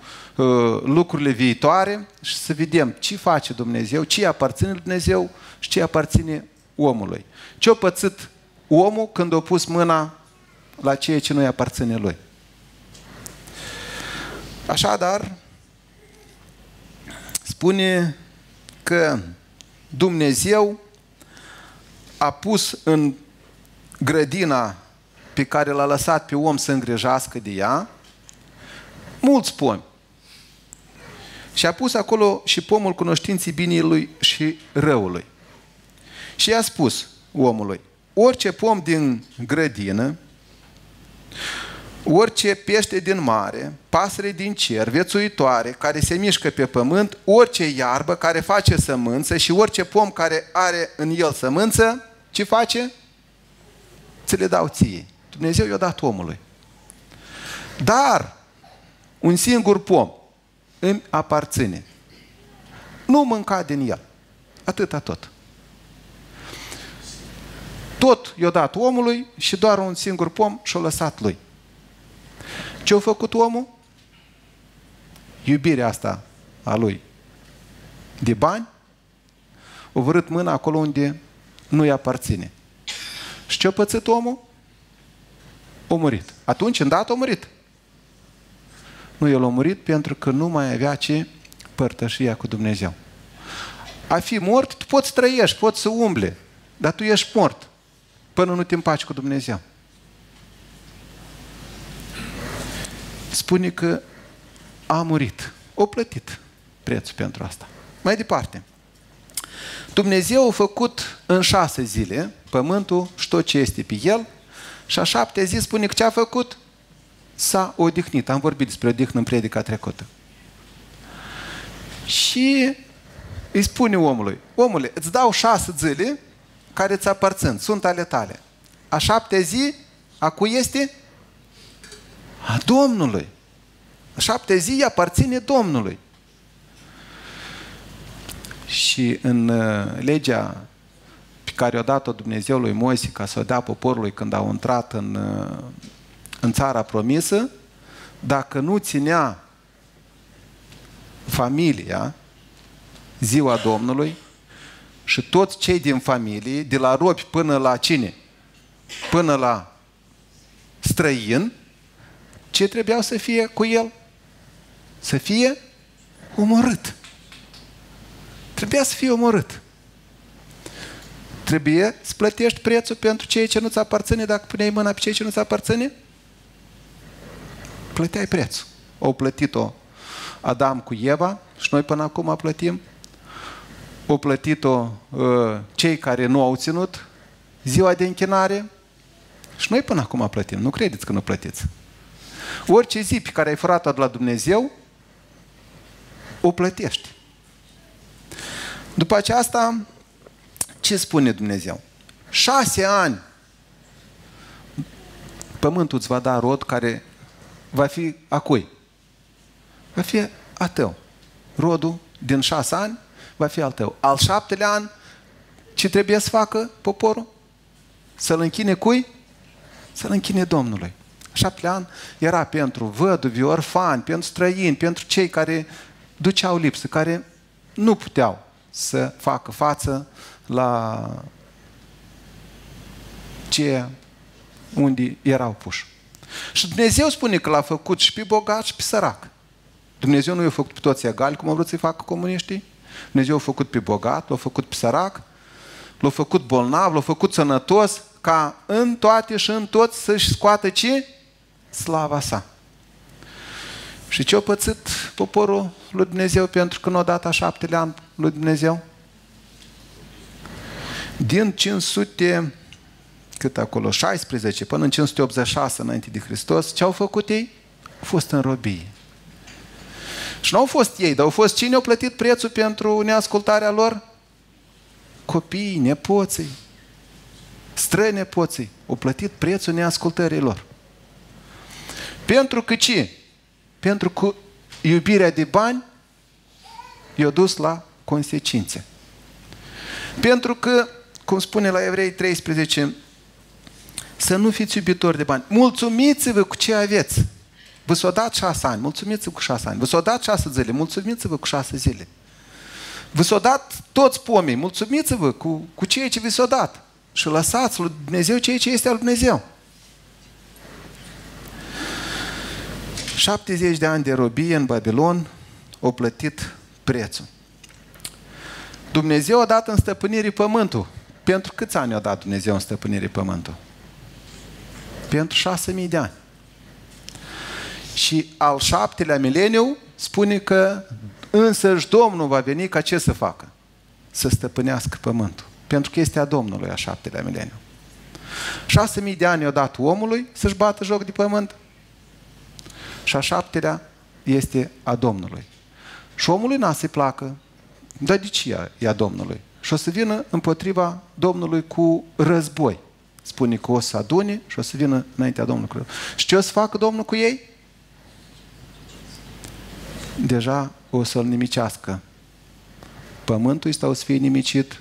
lucrurile viitoare și să vedem ce face Dumnezeu, ce aparține lui Dumnezeu și ce aparține omului. Ce-o pățit omul când a pus mâna la ceea ce nu-i aparține lui. Așadar, spune că Dumnezeu a pus în grădina pe care l-a lăsat pe om să îngrijească de ea mulți pomi. Și a pus acolo și pomul cunoștinței binelui și răului. Și i-a spus omului, orice pom din grădină orice pește din mare, pasăre din cer, viețuitoare, care se mișcă pe pământ, orice iarbă care face sămânță și orice pom care are în el sămânță, ce face? Ți le dau ție. Dumnezeu i-a dat omului. Dar un singur pom îmi aparține. Nu mânca din el. Atâta tot. Tot i-a dat omului și doar un singur pom și-a lăsat lui. Ce-a făcut omul? Iubirea asta a lui de bani a vărât mâna acolo unde nu-i aparține. Și ce-a pățit omul? A murit. Atunci, îndată, a murit. Nu, el a murit pentru că nu mai avea ce părtășia cu Dumnezeu. A fi mort, tu poți trăiești, poți să umble, dar tu ești mort până nu te împaci cu Dumnezeu. Spune că a murit. O plătit prețul pentru asta. Mai departe. Dumnezeu a făcut în șase zile pământul și tot ce este pe el și a șaptea zi spune că ce a făcut? S-a odihnit. Am vorbit despre odihnă în predica trecută. Și îi spune omului, omule, îți dau șase zile care îți aparțin, sunt ale tale. A șaptea zi, a cui este? A Domnului. A șaptea zi aparține Domnului. Și în legea pe care o dat-o Dumnezeu lui Moise ca să o dea poporului când au intrat în, în țara promisă, dacă nu ținea familia ziua Domnului și toți cei din familie, de la robi până la cine? Până la străin, ce trebuiau să fie cu el? Să fie omorât. Trebuia să fie omorât. Trebuie să plătești prețul pentru ceea ce nu-ți aparține, dacă puneai mâna pe ceea ce nu-ți aparține? Plăteai prețul. Au plătit-o Adam cu Eva și noi până acum plătim. Au plătit-o cei care nu au ținut ziua de închinare și noi până acum plătim. Nu credeți că nu plătiți. Orice zi pe care ai furat-o de la Dumnezeu, o plătești. După aceasta, ce spune Dumnezeu? Șase ani pământul îți va da rod care va fi a cui? Va fi a tău. Rodul din șase ani va fi al tău. Al șaptelea an, ce trebuie să facă poporul? Să-l închine cui? Să-l închine Domnului. Șaptelea an era pentru văduvi, orfani, pentru străini, pentru cei care duceau lipsă, care nu puteau să facă față la ceea unde erau puși. Și Dumnezeu spune că l-a făcut și pe bogat și pe sărac. Dumnezeu nu i-a făcut pe toți egali, cum au vrut să-i facă comuniștii. Dumnezeu a făcut pe bogat, l-a făcut pe sărac, l-a făcut bolnav, l-a făcut sănătos, ca în toate și în toți să-și scoată ce? Slava sa. Și ce-a pățit poporul lui Dumnezeu pentru că nu a dat a șaptelea an lui Dumnezeu? Din cinci sute, cât acolo, șaisprezece, până în cinci sute optzeci și șase înainte de Hristos, ce-au făcut ei? Au fost în robie. Și nu au fost ei, dar au fost cine au plătit prețul pentru neascultarea lor? Copiii, nepoții, strănepoții, au plătit prețul neascultării lor. Pentru că ce? Pentru că iubirea de bani i-a dus la consecințe. Pentru că, cum spune la Evrei treisprezece, să nu fiți iubitori de bani. Mulțumiți-vă cu ce aveți. Vă s-o dat șase ani, mulțumiți-vă cu șase ani. Vă s-o dat șase zile, mulțumiți-vă cu șase zile. Vă s-o dat toți pomii, mulțumiți-vă cu, cu ceea ce vi s-o dat. Și lăsați lui Dumnezeu ceea ce este al lui Dumnezeu. șaptezeci de ani de robie în Babilon au plătit prețul. Dumnezeu a dat în stăpânire pământul. Pentru câți ani a dat Dumnezeu în stăpânire pământul? Pentru șase mii de ani. Și al șaptelea mileniu spune că însăși Domnul va veni ca ce să facă? Să stăpânească pământul. Pentru că este a Domnului a șaptelea mileniu. șase mii de ani i-a dat omului să-și bată joc de pământ. Și a șaptelea este a Domnului. Și omului n-a să-i placă, dar de ce ea e a Domnului? Și o să vină împotriva Domnului cu război. Spune că o să adune și o să vină înaintea Domnului. Și ce o să facă Domnul cu ei? Deja o să-l nimicească. Pământul ăsta o să fie nimicit.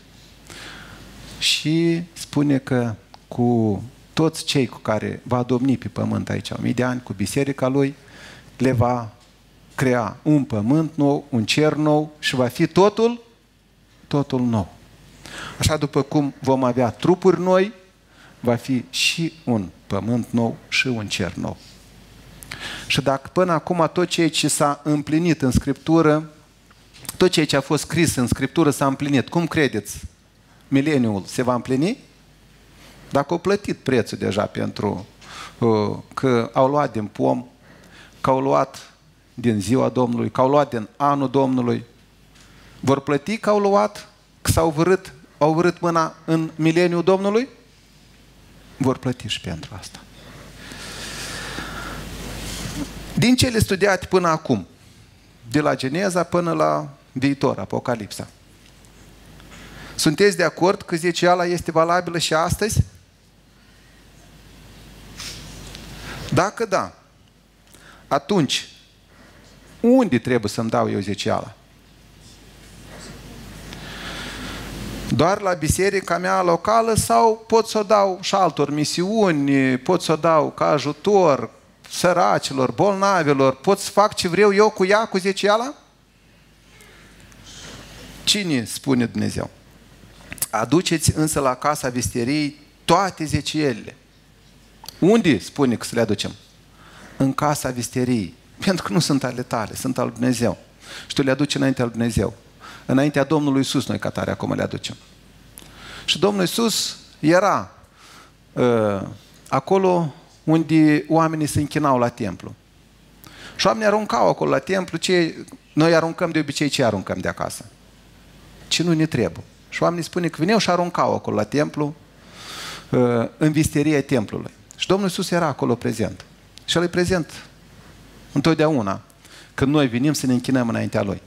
Și spune că cu toți cei cu care va domni pe pământ aici mii de ani, cu biserica lui, le va crea un pământ nou, un cer nou și va fi totul, totul nou. Așa după cum vom avea trupuri noi, va fi și un pământ nou și un cer nou. Și dacă până acum tot ceea ce s-a împlinit în Scriptură, tot ceea ce a fost scris în Scriptură s-a împlinit, cum credeți? Mileniul se va împlini? Dacă au plătit prețul deja pentru că au luat din pom, că au luat din ziua Domnului, că au luat din anul Domnului, vor plăti că au luat, că s-au vârât, au vârât mâna în mileniul Domnului? Vor plăti și pentru asta. Din cele studiate până acum, de la Geneza până la viitor, Apocalipsa, sunteți de acord că zeciala este valabilă și astăzi? Dacă da, atunci unde trebuie să-mi dau eu zeciala? Doar la biserica mea locală sau pot să o dau și altor misiuni, pot să o dau ca ajutor săracilor, bolnavilor, pot să fac ce vreau eu cu ea, cu zeciala? Cine spune Dumnezeu? Aduceți însă la casa vesteriei toate zecielile. Unde spune că să le aducem? În casa vesteriei. Pentru că nu sunt ale tale, sunt al Dumnezeu. Și tu le aduci înaintea lui Dumnezeu. Înaintea Domnului Iisus noi ca tare acum le aducem. Și Domnul Iisus era uh, acolo unde oamenii se închinau la templu. Și oamenii aruncau acolo la templu ce noi aruncăm de obicei, ce aruncăm de acasă? Ce nu ne trebuie. Și oamenii spune că vineau și aruncau acolo la templu, în visteria templului. Și Domnul Iisus era acolo prezent. Și El e prezent întotdeauna când noi venim să ne închinăm înaintea Lui.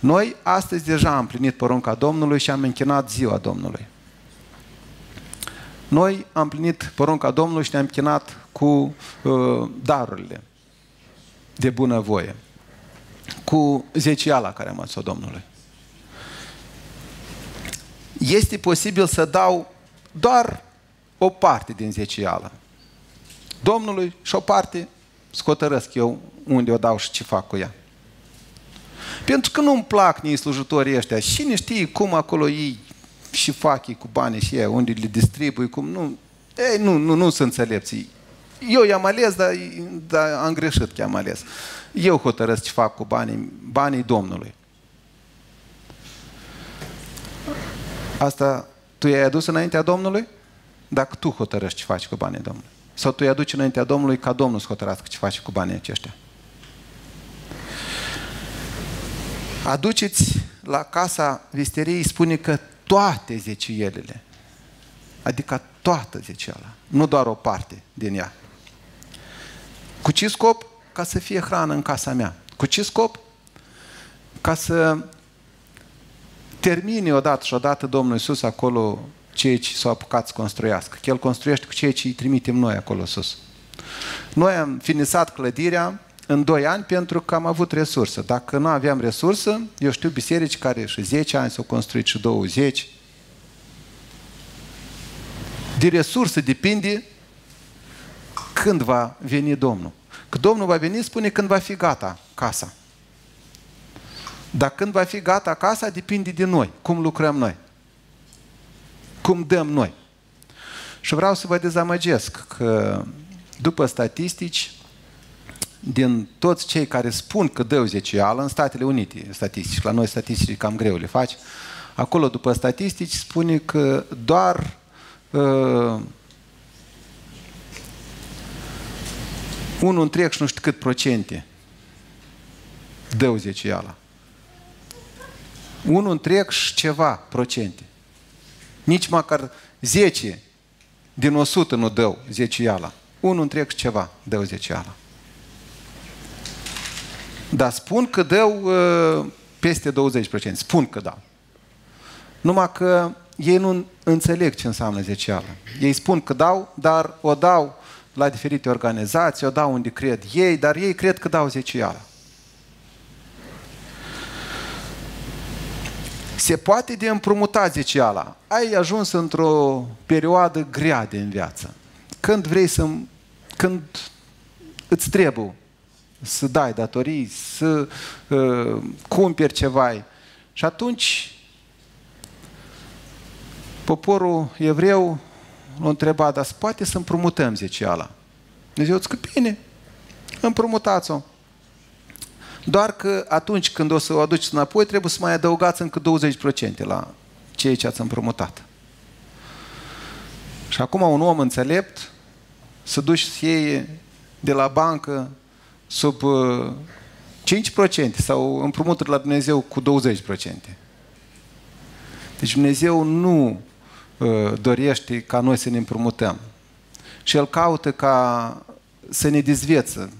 Noi astăzi deja am împlinit porunca Domnului și am închinat ziua Domnului. Noi am împlinit porunca Domnului și ne-am închinat cu uh, darurile de bunăvoie, cu zeciala care am adus-o Domnului. Este posibil să dau doar o parte din zecială Domnului și o parte scotărăsc eu unde o dau și ce fac cu ea. Pentru că nu-mi plac nici slujitorii ăștia. Cine știe cum acolo ei și fac ei cu banii și ei, unde le distribui, cum nu. Ei, nu, nu, nu sunt înțelepții. Eu i-am ales, dar, dar am greșit că i-am ales. Eu hotărăsc ce fac cu banii, banii Domnului. Asta tu i-ai adus înaintea Domnului? Dacă tu hotărăști ce faci cu banii Domnului. Sau tu îi aduci înaintea Domnului ca Domnul să hotărască ce faci cu banii aceștia. Aduceți la casa visteriei, spune că toate zecielele, adică toată zeciala, nu doar o parte din ea. Cu ce scop? Ca să fie hrană în casa mea. Cu ce scop? Ca să termine odată și odată Domnul Iisus acolo ceea ce s-au apucat să construiască. Că El construiește cu ceea ce îi trimitem noi acolo sus. Noi am finisat clădirea în doi ani pentru că am avut resursă. Dacă nu aveam resursă, eu știu biserici care și zece ani s-au construit și douăzeci. De resursă depinde când va veni Domnul. Că Domnul va veni, spune când va fi gata casa. Dar când va fi gata casa, depinde de noi, cum lucrăm noi, cum dăm noi. Și vreau să vă dezamăgesc că, după statistici, din toți cei care spun că dă zecială, în Statele Unite, statistici, la noi statistici cam greu le faci, acolo, după statistici, spune că doar uh, unul întreg și nu știu cât procente dă zecială. Unul întreg și ceva procente. Nici măcar zece din o sută nu dau zeciala. Unul întreg și ceva dau zeciala. Dar spun că dau uh, peste douăzeci la sută. Spun că da. Numai că ei nu înțeleg ce înseamnă zecială. Ei spun că dau, dar o dau la diferite organizații, o dau unde cred ei, dar ei cred că dau zecială. Se poate de împrumuta zeciala. Ai ajuns într-o perioadă grea din viață. Când vrei să... Când îți trebuie să dai datorii, să uh, cumperi ceva. Și atunci poporul evreu l-a întrebat, dar poate să împrumutăm zeciala? Dumnezeu zice, bine, împrumutați-o. Doar că atunci când o să o aduceți înapoi, trebuie să mai adăugați încă douăzeci la sută la ceea ce ați împrumutat. Și acum un om înțelept să duci să iei de la bancă sub cinci la sută sau împrumuturi la Dumnezeu cu douăzeci la sută. Deci Dumnezeu nu dorește ca noi să ne împrumutăm. Și El caută ca să ne dezvieță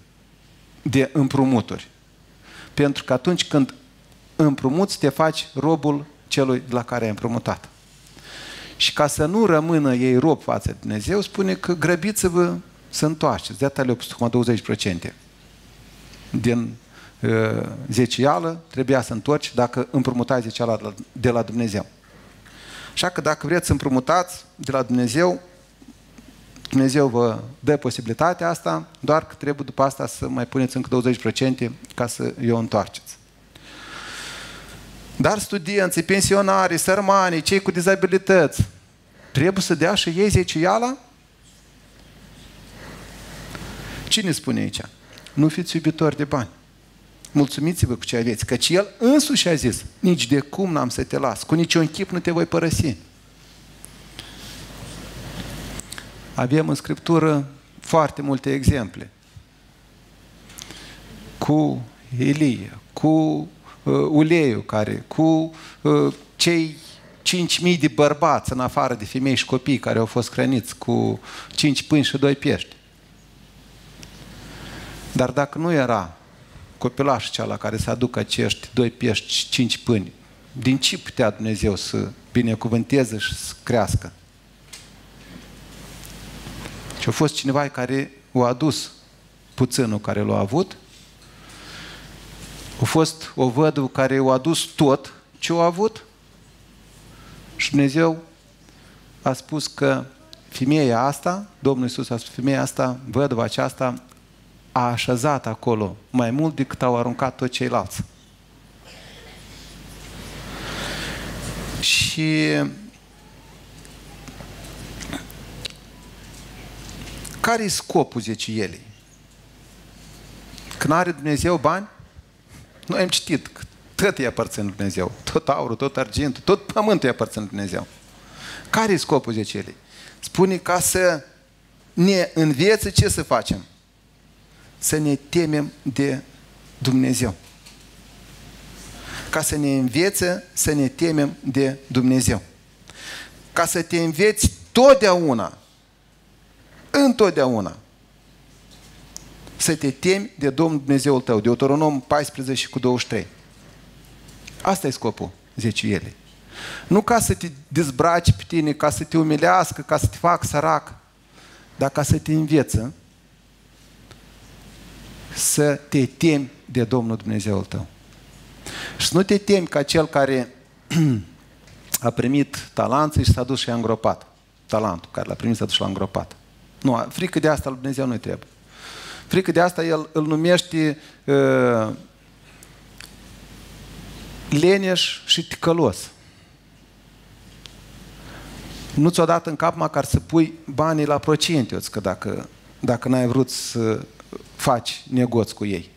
de împrumuturi. Pentru că atunci când împrumuți, te faci robul celui la care ai împrumutat. Și ca să nu rămână ei rob față de Dumnezeu, spune că grăbiți-vă să întoarceți. De-aia le-a pus cum douăzeci la sută din uh, zecială trebuia să întorci dacă împrumutai zeciala de la Dumnezeu. Așa că dacă vreți să împrumutați de la Dumnezeu, Dumnezeu vă dă posibilitatea asta, doar că trebuie după asta să mai puneți încă douăzeci la sută ca să o întoarceți. Dar studenții, pensionarii, sărmanii, cei cu dizabilități, trebuie să dea și ei zeciuiala? Cine spune aici? Nu fiți iubitori de bani. Mulțumiți-vă cu ce aveți, căci El însuși a zis, nici de cum n-am să te las, cu niciun chip nu te voi părăsi. Avem în Scriptură foarte multe exemple. Cu Elia, cu uh, uleiul care, cu uh, cei cinci mii de bărbați în afară de femei și copii care au fost hrăniți cu cinci pâini și doi pești. Dar dacă nu era copilașul cea la care să aducă acești doi pești și cinci pâini, din ce putea Dumnezeu să binecuvânteze și să crească? Și a fost cineva care a adus puținul care l-a avut. A fost o văduvă care a adus tot ce a avut. Și Dumnezeu a spus că femeia asta, Domnul Iisus a spus, femeia asta, văduva aceasta, a așezat acolo mai mult decât au aruncat toți ceilalți. Și care-i scopul zeciuielii? Când are Dumnezeu bani? Noi am citit că tot îi aparține lui Dumnezeu. Tot aurul, tot argintul, tot pământul îi aparține lui Dumnezeu. Care-i scopul zeciuielii? Spune ca să ne învețe ce să facem. Să ne temem de Dumnezeu. Ca să ne învețe să ne temem de Dumnezeu. Ca să te înveți totdeauna întotdeauna să te temi de Domnul Dumnezeul tău. Deuteronom paisprezece cu douăzeci și trei. Asta e scopul zeciuielii. Nu ca să te dezbraci pe tine, ca să te umilească, ca să te fac sărac, dar ca să te înveță să te temi de Domnul Dumnezeul tău. Și să nu te temi ca cel care a primit talanții și s-a dus și a îngropat. Talentul care l-a primit s-a dus și l-a îngropat. Nu, frică de asta lui Dumnezeu nu-i trebuie. Frică de asta El îl numește uh, leneș și ticălos. Nu ți-o dat în cap măcar să pui banii la procente, că dacă, dacă n-ai vrut să faci negoți cu ei.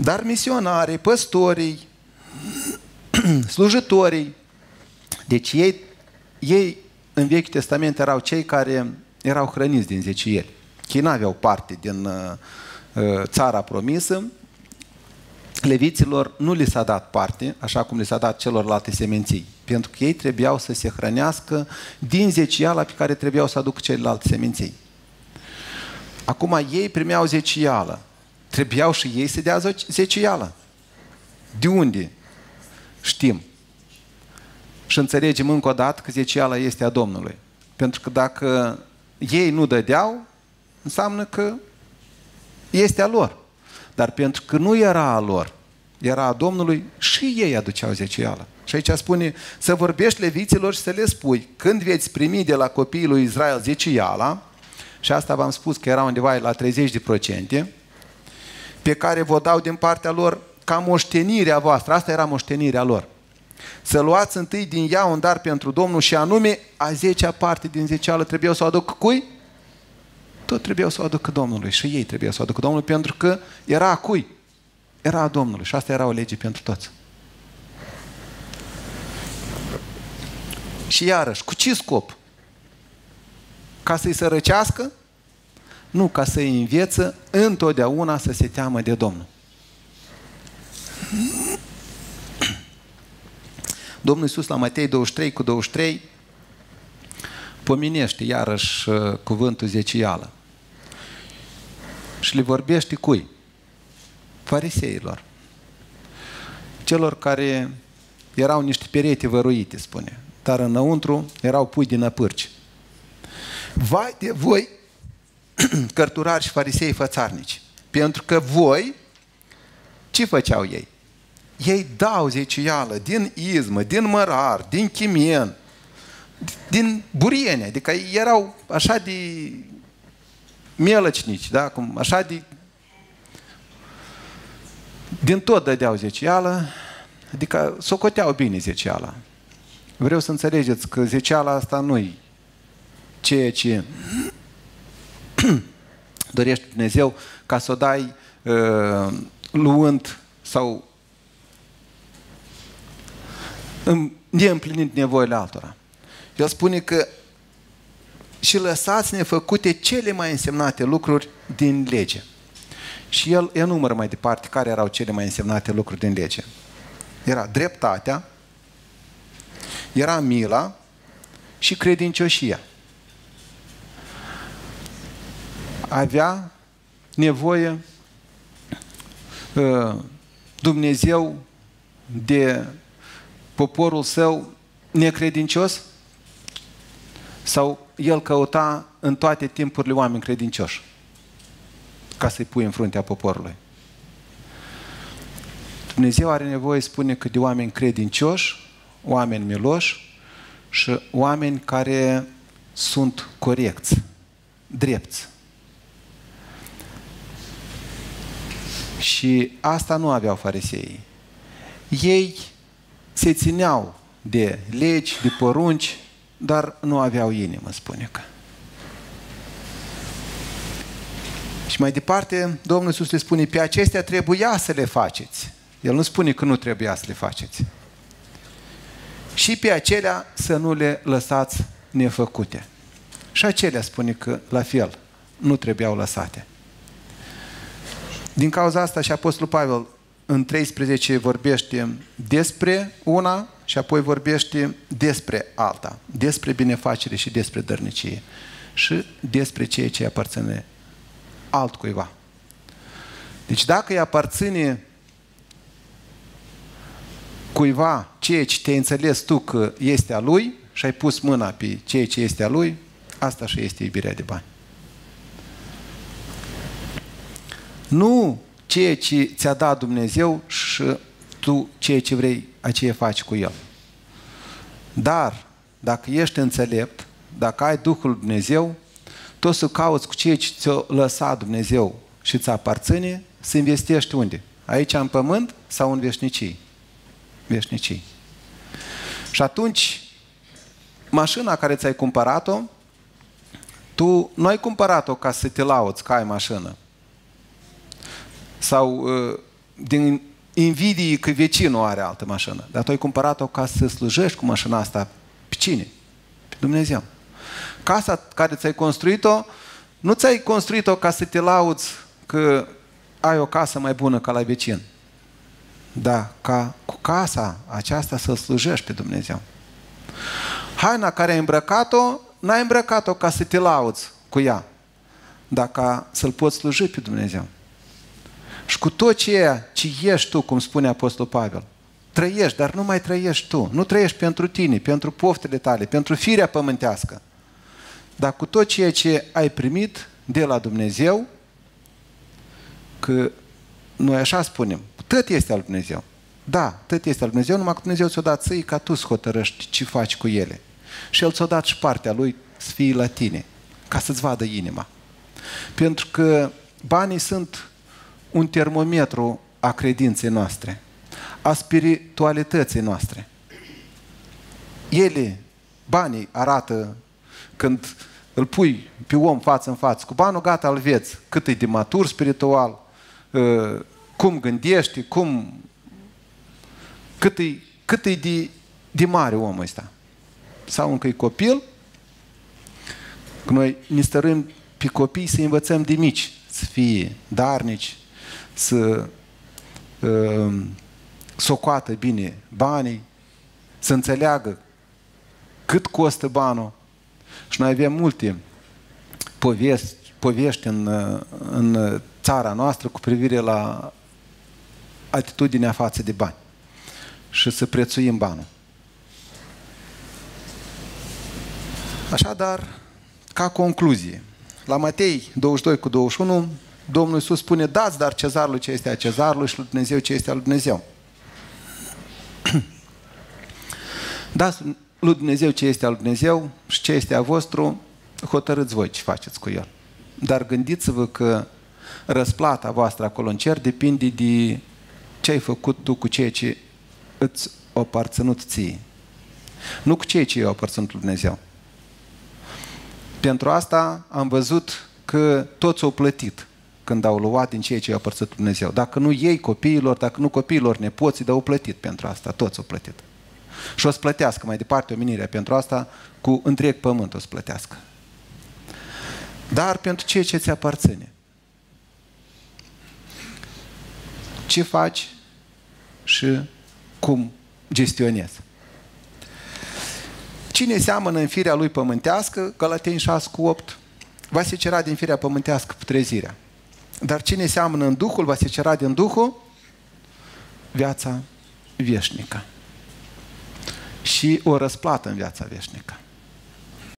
Dar misionarii, păstorii, slujitorii, deci ei Ei, în Vechiul Testament, erau cei care erau hrăniți din zeciuieli. Ei n-aveau parte din uh, țara promisă. Leviților nu li s-a dat parte, așa cum li s-a dat celorlalte seminții, pentru că ei trebuiau să se hrănească din zeciuiala pe care trebuiau să aducă celelalte seminții. Acum ei primeau zecială. Trebuiau și ei să dea zecială. De unde? Știm. Și înțelegem încă o dată că zeciala este a Domnului. Pentru că dacă ei nu dădeau, înseamnă că este a lor. Dar pentru că nu era a lor, era a Domnului, și ei aduceau zecială. Și aici spune, să vorbești leviților și să le spui, când veți primi de la copiii lui Israel zeciala, și asta v-am spus că era undeva la treizeci la sută, pe care vă dau din partea lor ca moștenirea voastră, asta era moștenirea lor, să luați întâi din ea un dar pentru Domnul și anume a zecea parte din zecială trebuiau să o aduc cui? Tot trebuiau să o aducă Domnului și ei trebuiau să o aducă Domnului pentru că era a cui? Era a Domnului și asta era o lege pentru toți. Și iarăși, cu ce scop? Ca să-i sărăcească? Nu, ca să-i înveță întotdeauna să se teamă de Domnul. Domnul Iisus la Matei douăzeci și trei cu douăzeci și trei pomenește iarăși cuvântul zecială și le vorbește cui? Fariseilor. Celor care erau niște perete văruite, spune, dar înăuntru erau pui din năpârci. Vai de voi, cărturari și farisei fățarnici, pentru că voi, ce făceau ei? Ei dau zecială din izmă, din mărar, din chimien, din buriene, adică erau așa de mielăcnici, da? Cum, așa de... din tot dădeau zecială, adică socoteau bine zeciala. Vreau să înțelegeți că zeciala asta nu-i ceea ce dorește Dumnezeu ca să o dai uh, luând sau neîmplinind nevoile altora. El spune că și lăsați-ne făcute cele mai însemnate lucruri din lege. Și el enumără mai departe care erau cele mai însemnate lucruri din lege. Era dreptatea, era mila și credincioșia. Avea nevoie uh, Dumnezeu de poporul său necredincios? Sau el căuta în toate timpurile oameni credincioși ca să-i pui în fruntea poporului? Dumnezeu are nevoie, spune, că de oameni credincioși, oameni miloși și oameni care sunt corecți, drepți. Și asta nu aveau fariseii. Ei se țineau de legi, de porunci, dar nu aveau inimă, spune că. Și mai departe, Domnul Iisus le spune, pe acestea trebuia să le faceți. El nu spune că nu trebuia să le faceți. Și pe acelea să nu le lăsați nefăcute. Și acelea spune că, la fel, nu trebuiau lăsate. Din cauza asta și Apostolul Pavel în treisprezece vorbește despre una și apoi vorbește despre alta, despre binefacere și despre dărnicie și despre ceea ce aparține altcuiva. Deci dacă îi aparține cuiva ceea ce te-ai înțeles tu că este a lui și ai pus mâna pe ceea ce este a lui, asta și este iubirea de bani. Nu ceea ce ți-a dat Dumnezeu și tu ceea ce vrei, aceea faci cu El. Dar, dacă ești înțelept, dacă ai Duhul lui Dumnezeu, tot să cauți cu ceea ce ți-o lăsa Dumnezeu și ți aparține, să investești unde? Aici în pământ sau în veșnicii? Veșnicii. Și atunci, mașina care ți-ai cumpărat-o, tu nu ai cumpărat-o ca să te lauți că ai mașină. Sau din invidii că vecinul are altă mașină. Dar tu ai cumpărat-o ca să slujești cu mașina asta. Pe cine? Pe Dumnezeu. Casa care ți-ai construit-o, nu ți-ai construit-o ca să te lauzi că ai o casă mai bună ca la vecin. Dar ca cu casa aceasta să slujești pe Dumnezeu. Haina care ai îmbrăcat-o, n-ai îmbrăcat-o ca să te lauzi cu ea. dacă să-L poți sluji pe Dumnezeu. Și cu tot ceea ce ești tu, cum spune Apostolul Pavel, trăiești, dar nu mai trăiești tu. Nu trăiești pentru tine, pentru poftele tale, pentru firea pământească. Dar cu tot ceea ce ai primit de la Dumnezeu, că noi așa spunem, tot este al Dumnezeu. Da, tot este al Dumnezeu, numai că Dumnezeu ți-o dat ție ca tu să hotărăști ce faci cu ele. Și El ți-o dat și partea Lui să fie la tine, ca să-ți vadă inima. Pentru că banii sunt un termometru a credinței noastre, a spiritualității noastre. Ele, banii, arată când îl pui pe om față în față cu banul, gata, îl vezi cât e de matur spiritual, cum gândește, cum, cât e, cât e de, de mare omul ăsta. Sau încă e copil, că noi ne stărâm pe copii să învățăm de mici, să fie darnici, să uh, socoată bine banii, să înțeleagă cât costă banul. Și noi avem multe povești, povești în, în țara noastră cu privire la atitudinea față de bani și să prețuim banul. Așadar, ca concluzie, la Matei douăzeci și doi cu douăzeci și unu, Domnul Iisus spune: dați dar cezarului ce este a cezarului și lui Dumnezeu ce este al lui Dumnezeu. Dați lui Dumnezeu ce este al lui Dumnezeu și ce este a vostru, hotărâți voi ce faceți cu el. Dar gândiți-vă că răsplata voastră acolo în cer depinde de ce ai făcut tu cu ceea ce îți o aparținut ție. Nu cu ceea ce i-a aparținut lui Dumnezeu. Pentru asta am văzut că toți au plătit când au luat din ceea ce i-a aparținut Dumnezeu. Dacă nu ei copiilor, dacă nu copiilor nepoții, dar au plătit pentru asta, toți au plătit. Și o să plătească mai departe omenirea pentru asta, cu întreg pământ o să plătească. Dar pentru ceea ce ți aparține. Ce faci și cum gestionezi. Cine seamănă în firea lui pământească, Galateni șase cu opt, va secera din firea pământească putrezirea. Dar cine seamănă în Duhul, va secera din Duhul viața veșnică. Și o răsplată în viața veșnică.